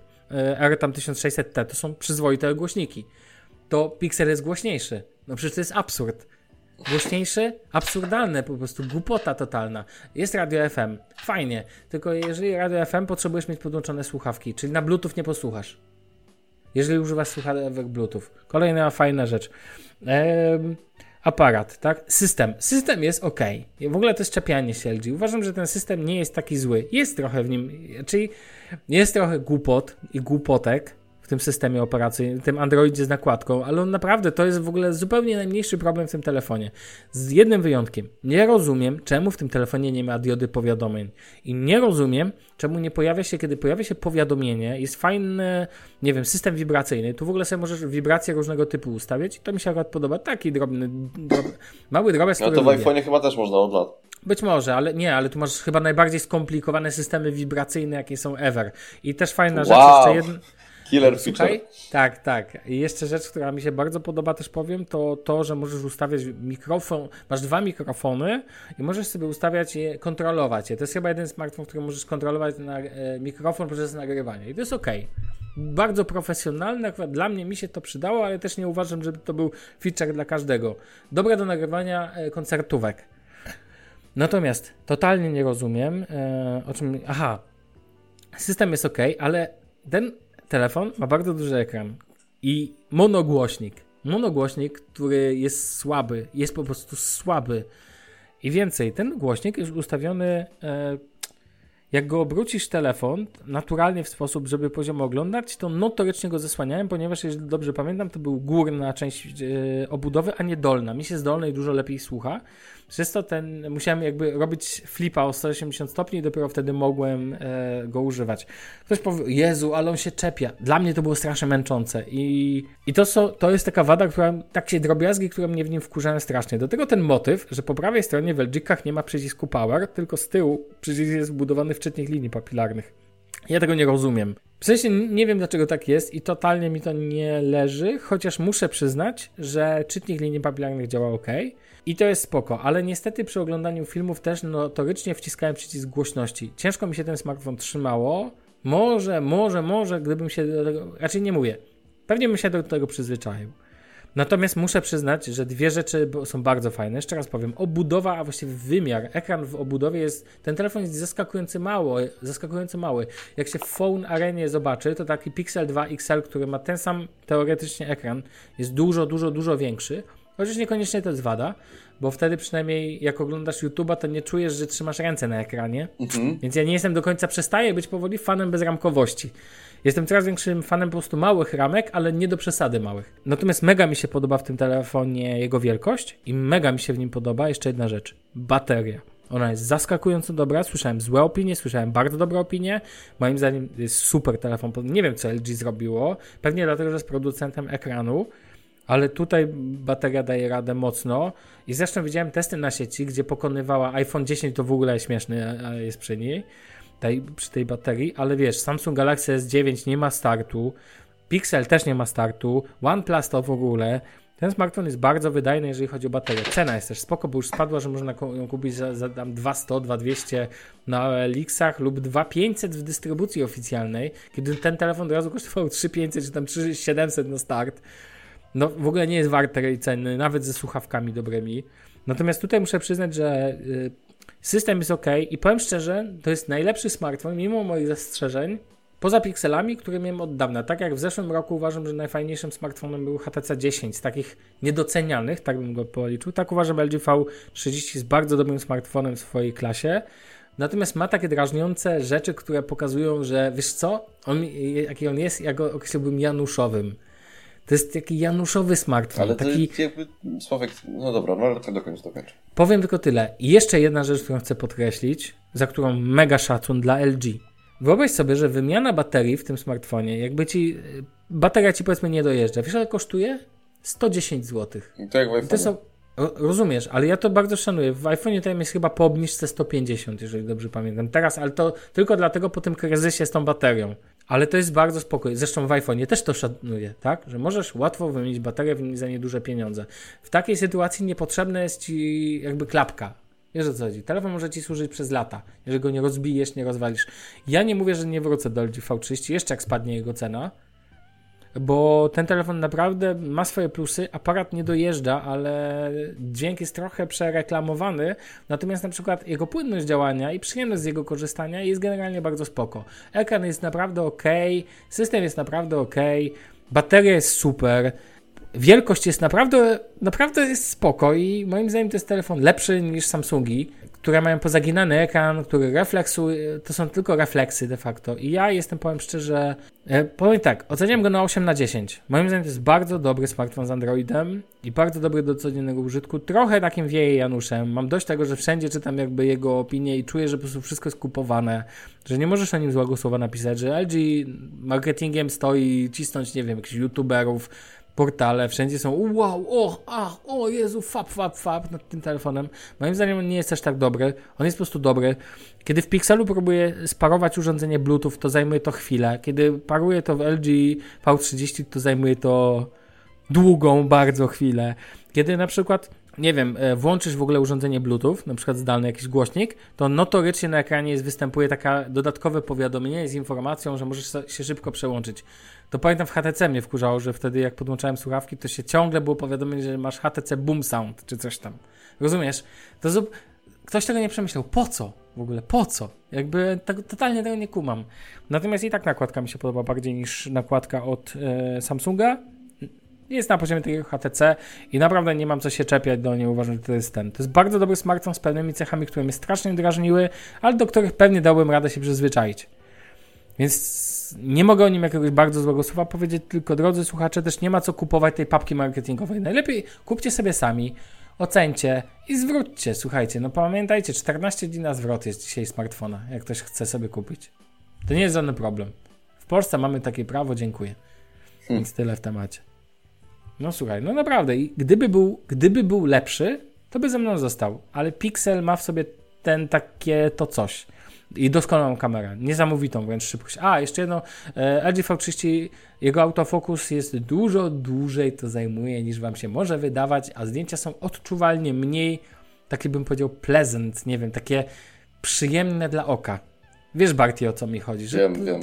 R1600T, to są przyzwoite głośniki, to Pixel jest głośniejszy. No przecież to jest absurd. Głośniejszy? Absurdalne po prostu, głupota totalna. Jest radio FM, fajnie, tylko jeżeli radio FM potrzebujesz mieć podłączone słuchawki, czyli na Bluetooth nie posłuchasz. Jeżeli używasz słuchawek Bluetooth. Kolejna fajna rzecz. Aparat, tak? System jest ok. W ogóle to jest czepianie się LG. Uważam, że ten system nie jest taki zły. Jest trochę w nim, czyli jest trochę głupot i głupotek w tym systemie operacyjnym, w tym Androidzie z nakładką, ale on naprawdę to jest w ogóle zupełnie najmniejszy problem w tym telefonie. Z jednym wyjątkiem. Nie rozumiem, czemu w tym telefonie nie ma diody powiadomień. I nie rozumiem, czemu nie pojawia się, kiedy pojawia się powiadomienie, jest fajny, nie wiem, system wibracyjny. Tu w ogóle sobie możesz wibracje różnego typu ustawiać i to mi się akurat podoba. Taki mały drobiazg. No to w iPhone'ie chyba też można od lat. Być może, ale tu masz chyba najbardziej skomplikowane systemy wibracyjne, jakie są ever. I też fajna rzecz, jeszcze jedna... Killer feature. Tak. I jeszcze rzecz, która mi się bardzo podoba, też powiem, to, że możesz ustawiać mikrofon, masz dwa mikrofony i możesz sobie ustawiać je, kontrolować je. To jest chyba jeden smartfon, który możesz kontrolować mikrofon przez nagrywanie i to jest okej. bardzo profesjonalne, akurat dla mnie mi się to przydało, ale też nie uważam, żeby to był feature dla każdego. Dobre do nagrywania koncertówek. Natomiast totalnie nie rozumiem, o czym... Aha, system jest ok, ale ten telefon ma bardzo duży ekran i monogłośnik, który jest słaby, jest po prostu słaby. I więcej, ten głośnik jest ustawiony, jak go obrócisz telefon naturalnie w sposób, żeby poziom oglądać, to notorycznie go zasłaniałem, ponieważ jeśli dobrze pamiętam, to był górna część obudowy, a nie dolna. Mi się z dolnej dużo lepiej słucha. Przez to musiałem jakby robić flipa o 180 stopni i dopiero wtedy mogłem go używać. Ktoś powie, Jezu, ale on się czepia. Dla mnie to było strasznie męczące i to jest taka wada, takie drobiazgi, które mnie w nim wkurzają strasznie. Do tego ten motyw, że po prawej stronie w LG-kach nie ma przycisku power, tylko z tyłu przycisk jest wbudowany w czytnik linii papilarnych. Ja tego nie rozumiem. W sensie nie wiem, dlaczego tak jest i totalnie mi to nie leży, chociaż muszę przyznać, że czytnik linii papilarnych działa ok. I to jest spoko, ale niestety przy oglądaniu filmów też notorycznie wciskałem przycisk głośności. Ciężko mi się ten smartfon trzymało. Może, gdybym się do tego... Raczej nie mówię. Pewnie bym się do tego przyzwyczaił. Natomiast muszę przyznać, że dwie rzeczy są bardzo fajne. Jeszcze raz powiem. Obudowa, a właściwie wymiar. Ekran w obudowie jest... Ten telefon jest zaskakująco mały. Jak się w Phone Arenie zobaczy, to taki Pixel 2 XL, który ma ten sam teoretycznie ekran, jest dużo większy. Chociaż niekoniecznie to jest wada, bo wtedy przynajmniej jak oglądasz YouTube'a, to nie czujesz, że trzymasz ręce na ekranie. Mhm. Więc ja nie jestem do końca, przestaję być powoli fanem bezramkowości. Jestem coraz większym fanem po prostu małych ramek, ale nie do przesady małych. Natomiast mega mi się podoba w tym telefonie jego wielkość i mega mi się w nim podoba jeszcze jedna rzecz. Bateria. Ona jest zaskakująco dobra. Słyszałem złe opinie, słyszałem bardzo dobre opinie. Moim zdaniem jest super telefon. Nie wiem, co LG zrobiło. Pewnie dlatego, że jest producentem ekranu. Ale tutaj bateria daje radę mocno i zresztą widziałem testy na sieci, gdzie pokonywała iPhone 10, to w ogóle śmieszny jest przy niej, przy tej baterii, ale wiesz, Samsung Galaxy S9 nie ma startu, Pixel też nie ma startu, OnePlus to w ogóle. Ten smartfon jest bardzo wydajny, jeżeli chodzi o baterię. Cena jest też spoko, bo już spadła, że można ją kupić za 2100, 2200 na OLX-ach lub 2500 w dystrybucji oficjalnej, kiedy ten telefon od razu kosztował 3500 czy tam 3700 na start. No w ogóle nie jest warte tej ceny, nawet ze słuchawkami dobrymi. Natomiast tutaj muszę przyznać, że system jest ok i powiem szczerze, to jest najlepszy smartfon, mimo moich zastrzeżeń, poza pikselami, które miałem od dawna. Tak jak w zeszłym roku uważam, że najfajniejszym smartfonem był HTC 10, z takich niedocenianych, tak bym go policzył. Tak uważam, LG V30 jest bardzo dobrym smartfonem w swojej klasie. Natomiast ma takie drażniące rzeczy, które pokazują, że wiesz co, jaki on jest, ja go określiłbym januszowym. To jest taki januszowy smartfon. Ale taki... jakby Sławek, no dobra, ale tak dokończę. Powiem tylko tyle. I jeszcze jedna rzecz, którą chcę podkreślić, za którą mega szacun dla LG. Wyobraź sobie, że wymiana baterii w tym smartfonie, jakby bateria ci powiedzmy nie dojeżdża. Wiesz, ale kosztuje 110 zł. I to jak w iPhone. Rozumiesz, ale ja to bardzo szanuję. W iPhone'ie tam jest chyba po obniżce 150, jeżeli dobrze pamiętam. Teraz, ale to tylko dlatego po tym kryzysie z tą baterią. Ale to jest bardzo spokojne. Zresztą w iPhone'ie też to szanuję, tak? Że możesz łatwo wymienić baterię za nieduże pieniądze. W takiej sytuacji niepotrzebna jest ci jakby klapka. Wiesz o co chodzi? Telefon może ci służyć przez lata, jeżeli go nie rozbijesz, nie rozwalisz. Ja nie mówię, że nie wrócę do LG V30, jeszcze jak spadnie jego cena, bo ten telefon naprawdę ma swoje plusy, aparat nie dojeżdża, ale dźwięk jest trochę przereklamowany, natomiast na przykład jego płynność działania i przyjemność z jego korzystania jest generalnie bardzo spoko. Ekran jest naprawdę ok, system jest naprawdę ok, bateria jest super, wielkość jest naprawdę jest spoko i moim zdaniem to jest telefon lepszy niż Samsungi, które mają pozaginany ekran, który refleksuje, to są tylko refleksy de facto. I ja jestem, powiem tak, oceniam go na 8/10. Moim zdaniem to jest bardzo dobry smartfon z Androidem i bardzo dobry do codziennego użytku. Trochę takim wieje januszem. Mam dość tego, że wszędzie czytam jakby jego opinię i czuję, że po prostu wszystko jest kupowane, że nie możesz o nim złego słowa napisać, że LG marketingiem stoi cisnąć, nie wiem, jakichś youtuberów, portale, wszędzie są Jezu, fab nad tym telefonem. Moim zdaniem on nie jest też tak dobry. On jest po prostu dobry. Kiedy w Pixelu próbuję sparować urządzenie Bluetooth, to zajmuje to chwilę. Kiedy paruję to w LG V30, to zajmuje to długą bardzo chwilę. Kiedy na przykład nie wiem, włączysz w ogóle urządzenie Bluetooth, na przykład zdalny jakiś głośnik, to notorycznie na ekranie występuje taka dodatkowe powiadomienie z informacją, że możesz się szybko przełączyć. To pamiętam w HTC mnie wkurzało, że wtedy jak podłączałem słuchawki, to się ciągle było powiadomienie, że masz HTC Boom Sound czy coś tam. Rozumiesz? To ktoś tego nie przemyślał. Po co? W ogóle po co? Jakby tak, totalnie tego nie kumam. Natomiast i tak nakładka mi się podoba bardziej niż nakładka od Samsunga. Jest na poziomie takiego HTC i naprawdę nie mam co się czepiać do niej, uważam, że to jest ten. To jest bardzo dobry smartfon z pewnymi cechami, które mnie strasznie drażniły, ale do których pewnie dałbym radę się przyzwyczaić. Więc nie mogę o nim jakiegoś bardzo złego słowa powiedzieć, tylko drodzy słuchacze, też nie ma co kupować tej papki marketingowej. Najlepiej kupcie sobie sami, ocencie i zwróćcie. Słuchajcie, no pamiętajcie, 14 dni na zwrot jest dzisiaj smartfona, jak ktoś chce sobie kupić. To nie jest żaden problem. W Polsce mamy takie prawo, dziękuję. Więc tyle w temacie. No słuchaj, no naprawdę, i gdyby był lepszy, to by ze mną został, ale Pixel ma w sobie ten takie to coś i doskonałą kamerę, niesamowitą wręcz szybkość. A, jeszcze jedno, LG V30, jego autofokus jest dużo dłużej to zajmuje niż wam się może wydawać, a zdjęcia są odczuwalnie mniej, takie bym powiedział pleasant, nie wiem, takie przyjemne dla oka. Wiesz Barty, o co mi chodzi, że wiem.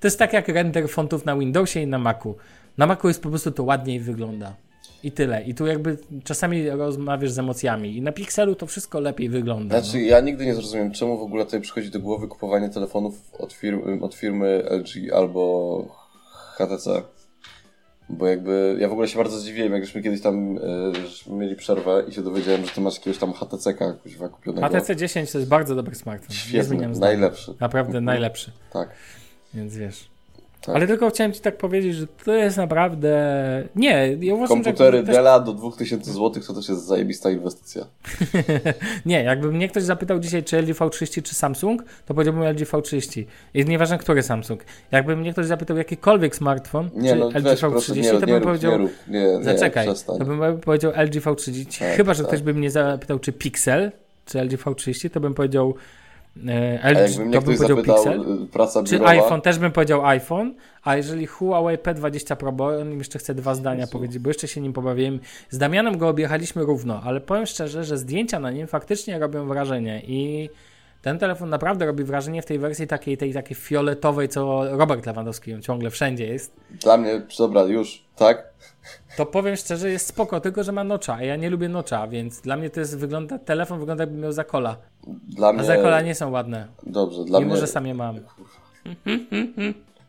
To jest tak jak render fontów na Windowsie i na Macu. Na Macu jest po prostu to ładniej wygląda. I tyle. I tu jakby czasami rozmawiasz z emocjami. I na Pixelu to wszystko lepiej wygląda. Znaczy, ja nigdy nie zrozumiem, czemu w ogóle tutaj przychodzi do głowy kupowanie telefonów od firmy LG albo HTC. Bo jakby ja w ogóle się bardzo zdziwiłem, jak żeśmy kiedyś tam mieli przerwę i się dowiedziałem, że ty masz jakiegoś tam HTC-ka kuźwa kupionego. HTC 10 to jest bardzo dobry smartfon. Świetny, najlepszy. Naprawdę najlepszy. Tak. Więc wiesz... Tak. Ale tylko chciałem ci tak powiedzieć, że to jest naprawdę... Nie, ja uważam, komputery że... Dela do 2000 zł to też jest zajebista inwestycja. Nie, jakby mnie ktoś zapytał dzisiaj, czy LG V30, czy Samsung, to powiedziałbym LG V30. I nieważne, który Samsung. Jakby mnie ktoś zapytał jakikolwiek smartfon, nie, czy no, LG V30, proszę, nie, to bym powiedział... Nie, zaczekaj, to bym powiedział LG V30. Tak, chyba, że tak. Ktoś by mnie zapytał, czy Pixel, czy LG V30, to bym powiedział... LG, to bym powiedział Pixel, czy iPhone, też bym powiedział iPhone, a jeżeli Huawei P20 Pro, bo on jeszcze chce dwa zdania powiedzieć, bo jeszcze się nim pobawiłem. Z Damianem go objechaliśmy równo, ale powiem szczerze, że zdjęcia na nim faktycznie robią wrażenie i ten telefon naprawdę robi wrażenie w tej wersji takiej fioletowej, co Robert Lewandowski ją ciągle wszędzie jest. Dla mnie, dobra, już, tak? To powiem szczerze, jest spoko, tylko że ma notcha, a ja nie lubię notcha, więc dla mnie to jest, telefon wygląda jakby miał zakola. Dla mnie... A zakola nie są ładne. Dobrze, dla mnie... Mimo, że sam je mam.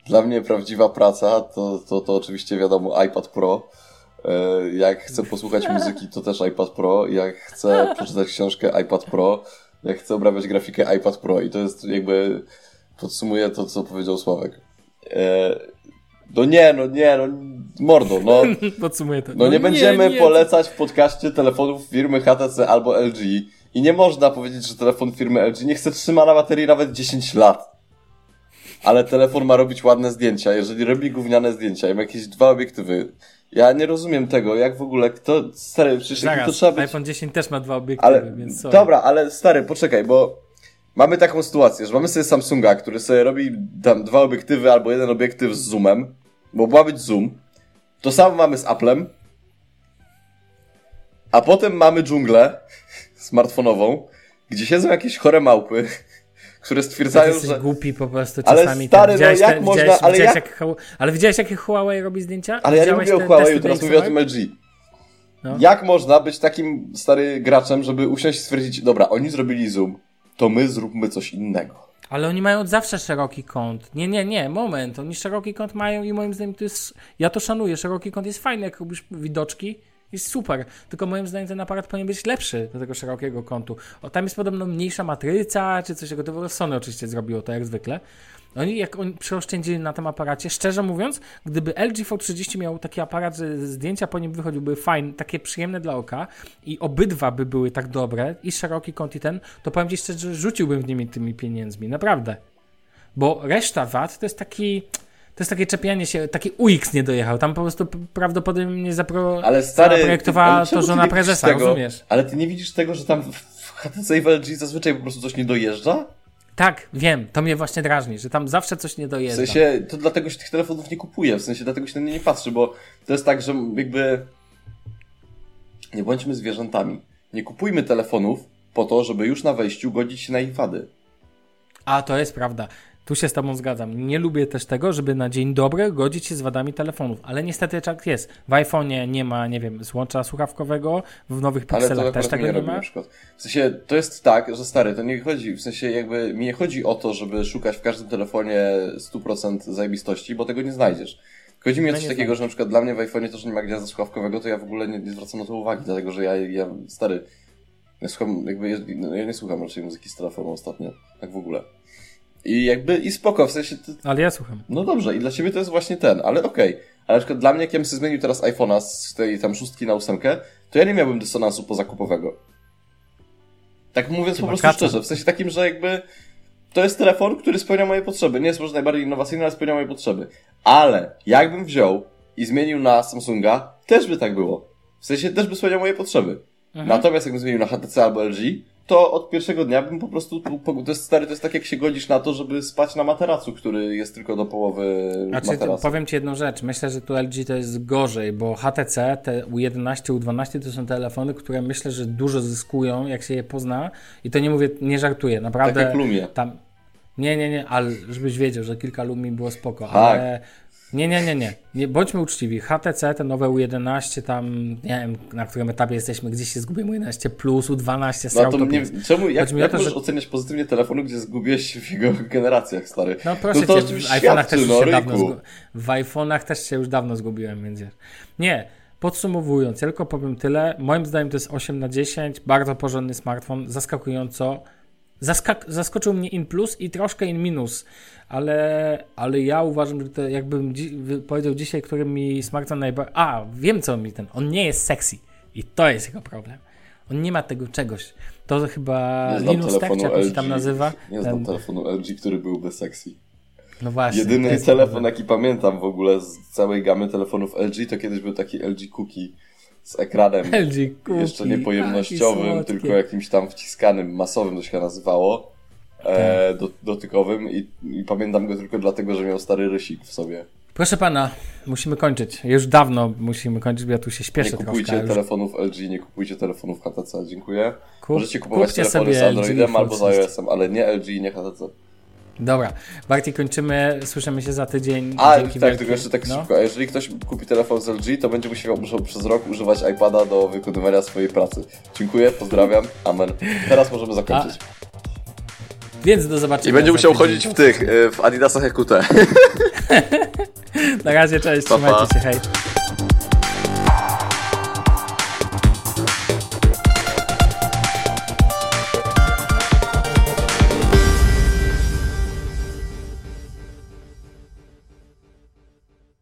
Dla mnie prawdziwa praca to oczywiście wiadomo iPad Pro. Jak chcę posłuchać muzyki, to też iPad Pro. Jak chcę przeczytać książkę, iPad Pro. Jak chcę obrabiać grafikę, iPad Pro. I to jest jakby... Podsumuję to, co powiedział Sławek. Podsumuję to. Nie będziemy polecać w podcaście telefonów firmy HTC albo LG. I nie można powiedzieć, że telefon firmy LG niech se trzyma na baterii nawet 10 lat. Ale telefon ma robić ładne zdjęcia. Jeżeli robi gówniane zdjęcia i ma jakieś dwa obiektywy. Ja nie rozumiem tego, jak w ogóle kto... Stary, przecież zaraz, to trzeba być... iPhone 10 też ma dwa obiektywy, ale, więc sorry. Dobra, ale stary, poczekaj, bo mamy taką sytuację, że mamy sobie Samsunga, który sobie robi tam dwa obiektywy albo jeden obiektyw z zoomem, bo ma być zoom. To samo mamy z Apple'em. A potem mamy dżunglę smartfonową, gdzie siedzą jakieś chore małpy, które stwierdzają, że... głupi po prostu czasami. Ale stary, no jak można... Ale widziałeś, jakie Huawei robi zdjęcia? Ale ja nie mówię o Huawei, teraz mówię o tym LG. No. Jak można być takim stary graczem, żeby usiąść i stwierdzić, dobra, oni zrobili zoom, to my zróbmy coś innego. Ale oni mają od zawsze szeroki kąt. Nie, moment. Oni szeroki kąt mają i moim zdaniem to jest... Ja to szanuję. Szeroki kąt jest fajny, jak robisz widoczki. Jest super. Tylko moim zdaniem ten aparat powinien być lepszy do tego szerokiego kątu. O, tam jest podobno mniejsza matryca, czy coś takiego. Sony oczywiście zrobiło to, jak zwykle. Oni przeoszczędzili na tym aparacie. Szczerze mówiąc, gdyby LG V30 miał taki aparat, że zdjęcia po nim wychodziły fajne, takie przyjemne dla oka i obydwa by były tak dobre, i szeroki kąt i ten, to powiem ci szczerze, że rzuciłbym w nimi tymi pieniędzmi. Naprawdę. Bo reszta wad to jest takie czepianie się, taki UX nie dojechał. Tam po prostu prawdopodobnie zaprojektowała to żona prezesa, rozumiesz? Ale ty nie widzisz tego, że tam w HTC i w LG zazwyczaj po prostu coś nie dojeżdża? Tak, wiem, to mnie właśnie drażni, że tam zawsze coś nie dojeżdża. W sensie, to dlatego się tych telefonów nie kupuje, w sensie dlatego się na nie patrzy, bo to jest tak, że jakby Nie bądźmy zwierzętami. Nie kupujmy telefonów po to, żeby już na wejściu godzić się na ich wady. A, to jest prawda. Tu się z Tobą zgadzam. Nie lubię też tego, żeby na dzień dobry godzić się z wadami telefonów, ale niestety tak jest. W iPhone'ie nie ma, nie wiem, złącza słuchawkowego, w nowych pikselach też tego nie ma. Na przykład. W sensie, to jest tak, że stary, to nie chodzi, w sensie jakby mi nie chodzi o to, żeby szukać w każdym telefonie 100% zajebistości, bo tego nie znajdziesz. Chodzi mi o coś takiego, że na przykład dla mnie w iPhone'ie to, że nie ma gniazda słuchawkowego, to ja w ogóle nie zwracam na to uwagi, dlatego że ja stary, ja nie słucham raczej muzyki z telefonu ostatnio, tak w ogóle. I jakby, i spoko, w sensie... Ale ja słucham. No dobrze, i dla ciebie to jest właśnie ten, ale okej. Okay. Ale na przykład dla mnie, jak ja bym sobie zmienił teraz iPhone'a z tej tam 6 na 8, to ja nie miałbym dysonansu pozakupowego. Tak mówiąc po prostu szczerze, w sensie takim, że jakby to jest telefon, który spełnia moje potrzeby. Nie jest może najbardziej innowacyjny, ale spełnia moje potrzeby. Ale jakbym wziął i zmienił na Samsunga, też by tak było. W sensie też by spełniał moje potrzeby. Mhm. Natomiast jakbym zmienił na HTC albo LG, to od pierwszego dnia bym po prostu... To jest stary, to jest tak, jak się godzisz na to, żeby spać na materacu, który jest tylko do połowy materacu. Powiem Ci jedną rzecz. Myślę, że tu LG to jest gorzej, bo HTC, te U11, U12 to są telefony, które myślę, że dużo zyskują, jak się je pozna. I to nie mówię, nie żartuję. Naprawdę. Tak jak Lumie. Tam... Nie, ale żebyś wiedział, że kilka Lumii było spoko. Ale... Nie, bądźmy uczciwi. HTC, te nowe U11, tam nie wiem, na którym etapie jesteśmy, gdzieś się zgubiłem U11+, U12, no to nie, czemu, jak możesz oceniać pozytywnie telefonu, gdzie zgubiłeś się w jego generacjach, stary? No proszę no to cię, w iPhone'ach też się już dawno zgubiłem, więc nie. Podsumowując, ja tylko powiem tyle. Moim zdaniem to jest 8/10, bardzo porządny smartfon, zaskakująco. Zaskoczył mnie in plus i troszkę in minus, ale ja uważam, że to jakbym powiedział dzisiaj, który mi smartfon najbardziej... A, wiem co mi ten, on nie jest sexy i to jest jego problem. On nie ma tego czegoś. To chyba Linus, tak? Czy jak się tam nazywa? Nie znam telefonu LG, który byłby sexy. No właśnie. Jedyny telefon, jaki pamiętam w ogóle z całej gamy telefonów LG, to kiedyś był taki LG Cookie. Z ekranem jeszcze niepojemnościowym, tylko jakimś tam wciskanym, masowym to się chyba nazywało, dotykowym i pamiętam go tylko dlatego, że miał stary rysik w sobie. Proszę pana, musimy kończyć. Już dawno musimy kończyć, bo ja tu się śpieszę trochę. Nie kupujcie telefonów LG, nie kupujcie telefonów HTC, dziękuję. Możecie kupować telefony z Androidem albo z iOS-em, ale nie LG i nie HTC. Dobra, Bartek, kończymy, słyszymy się za tydzień. Tylko jeszcze tak szybko, a jeżeli ktoś kupi telefon z LG, to będzie musiał przez rok używać iPada do wykonywania swojej pracy. Dziękuję, pozdrawiam, amen. Teraz możemy zakończyć. Więc do zobaczenia. I będzie musiał chodzić w Adidasach EQT. Na razie, cześć, trzymajcie się, hej.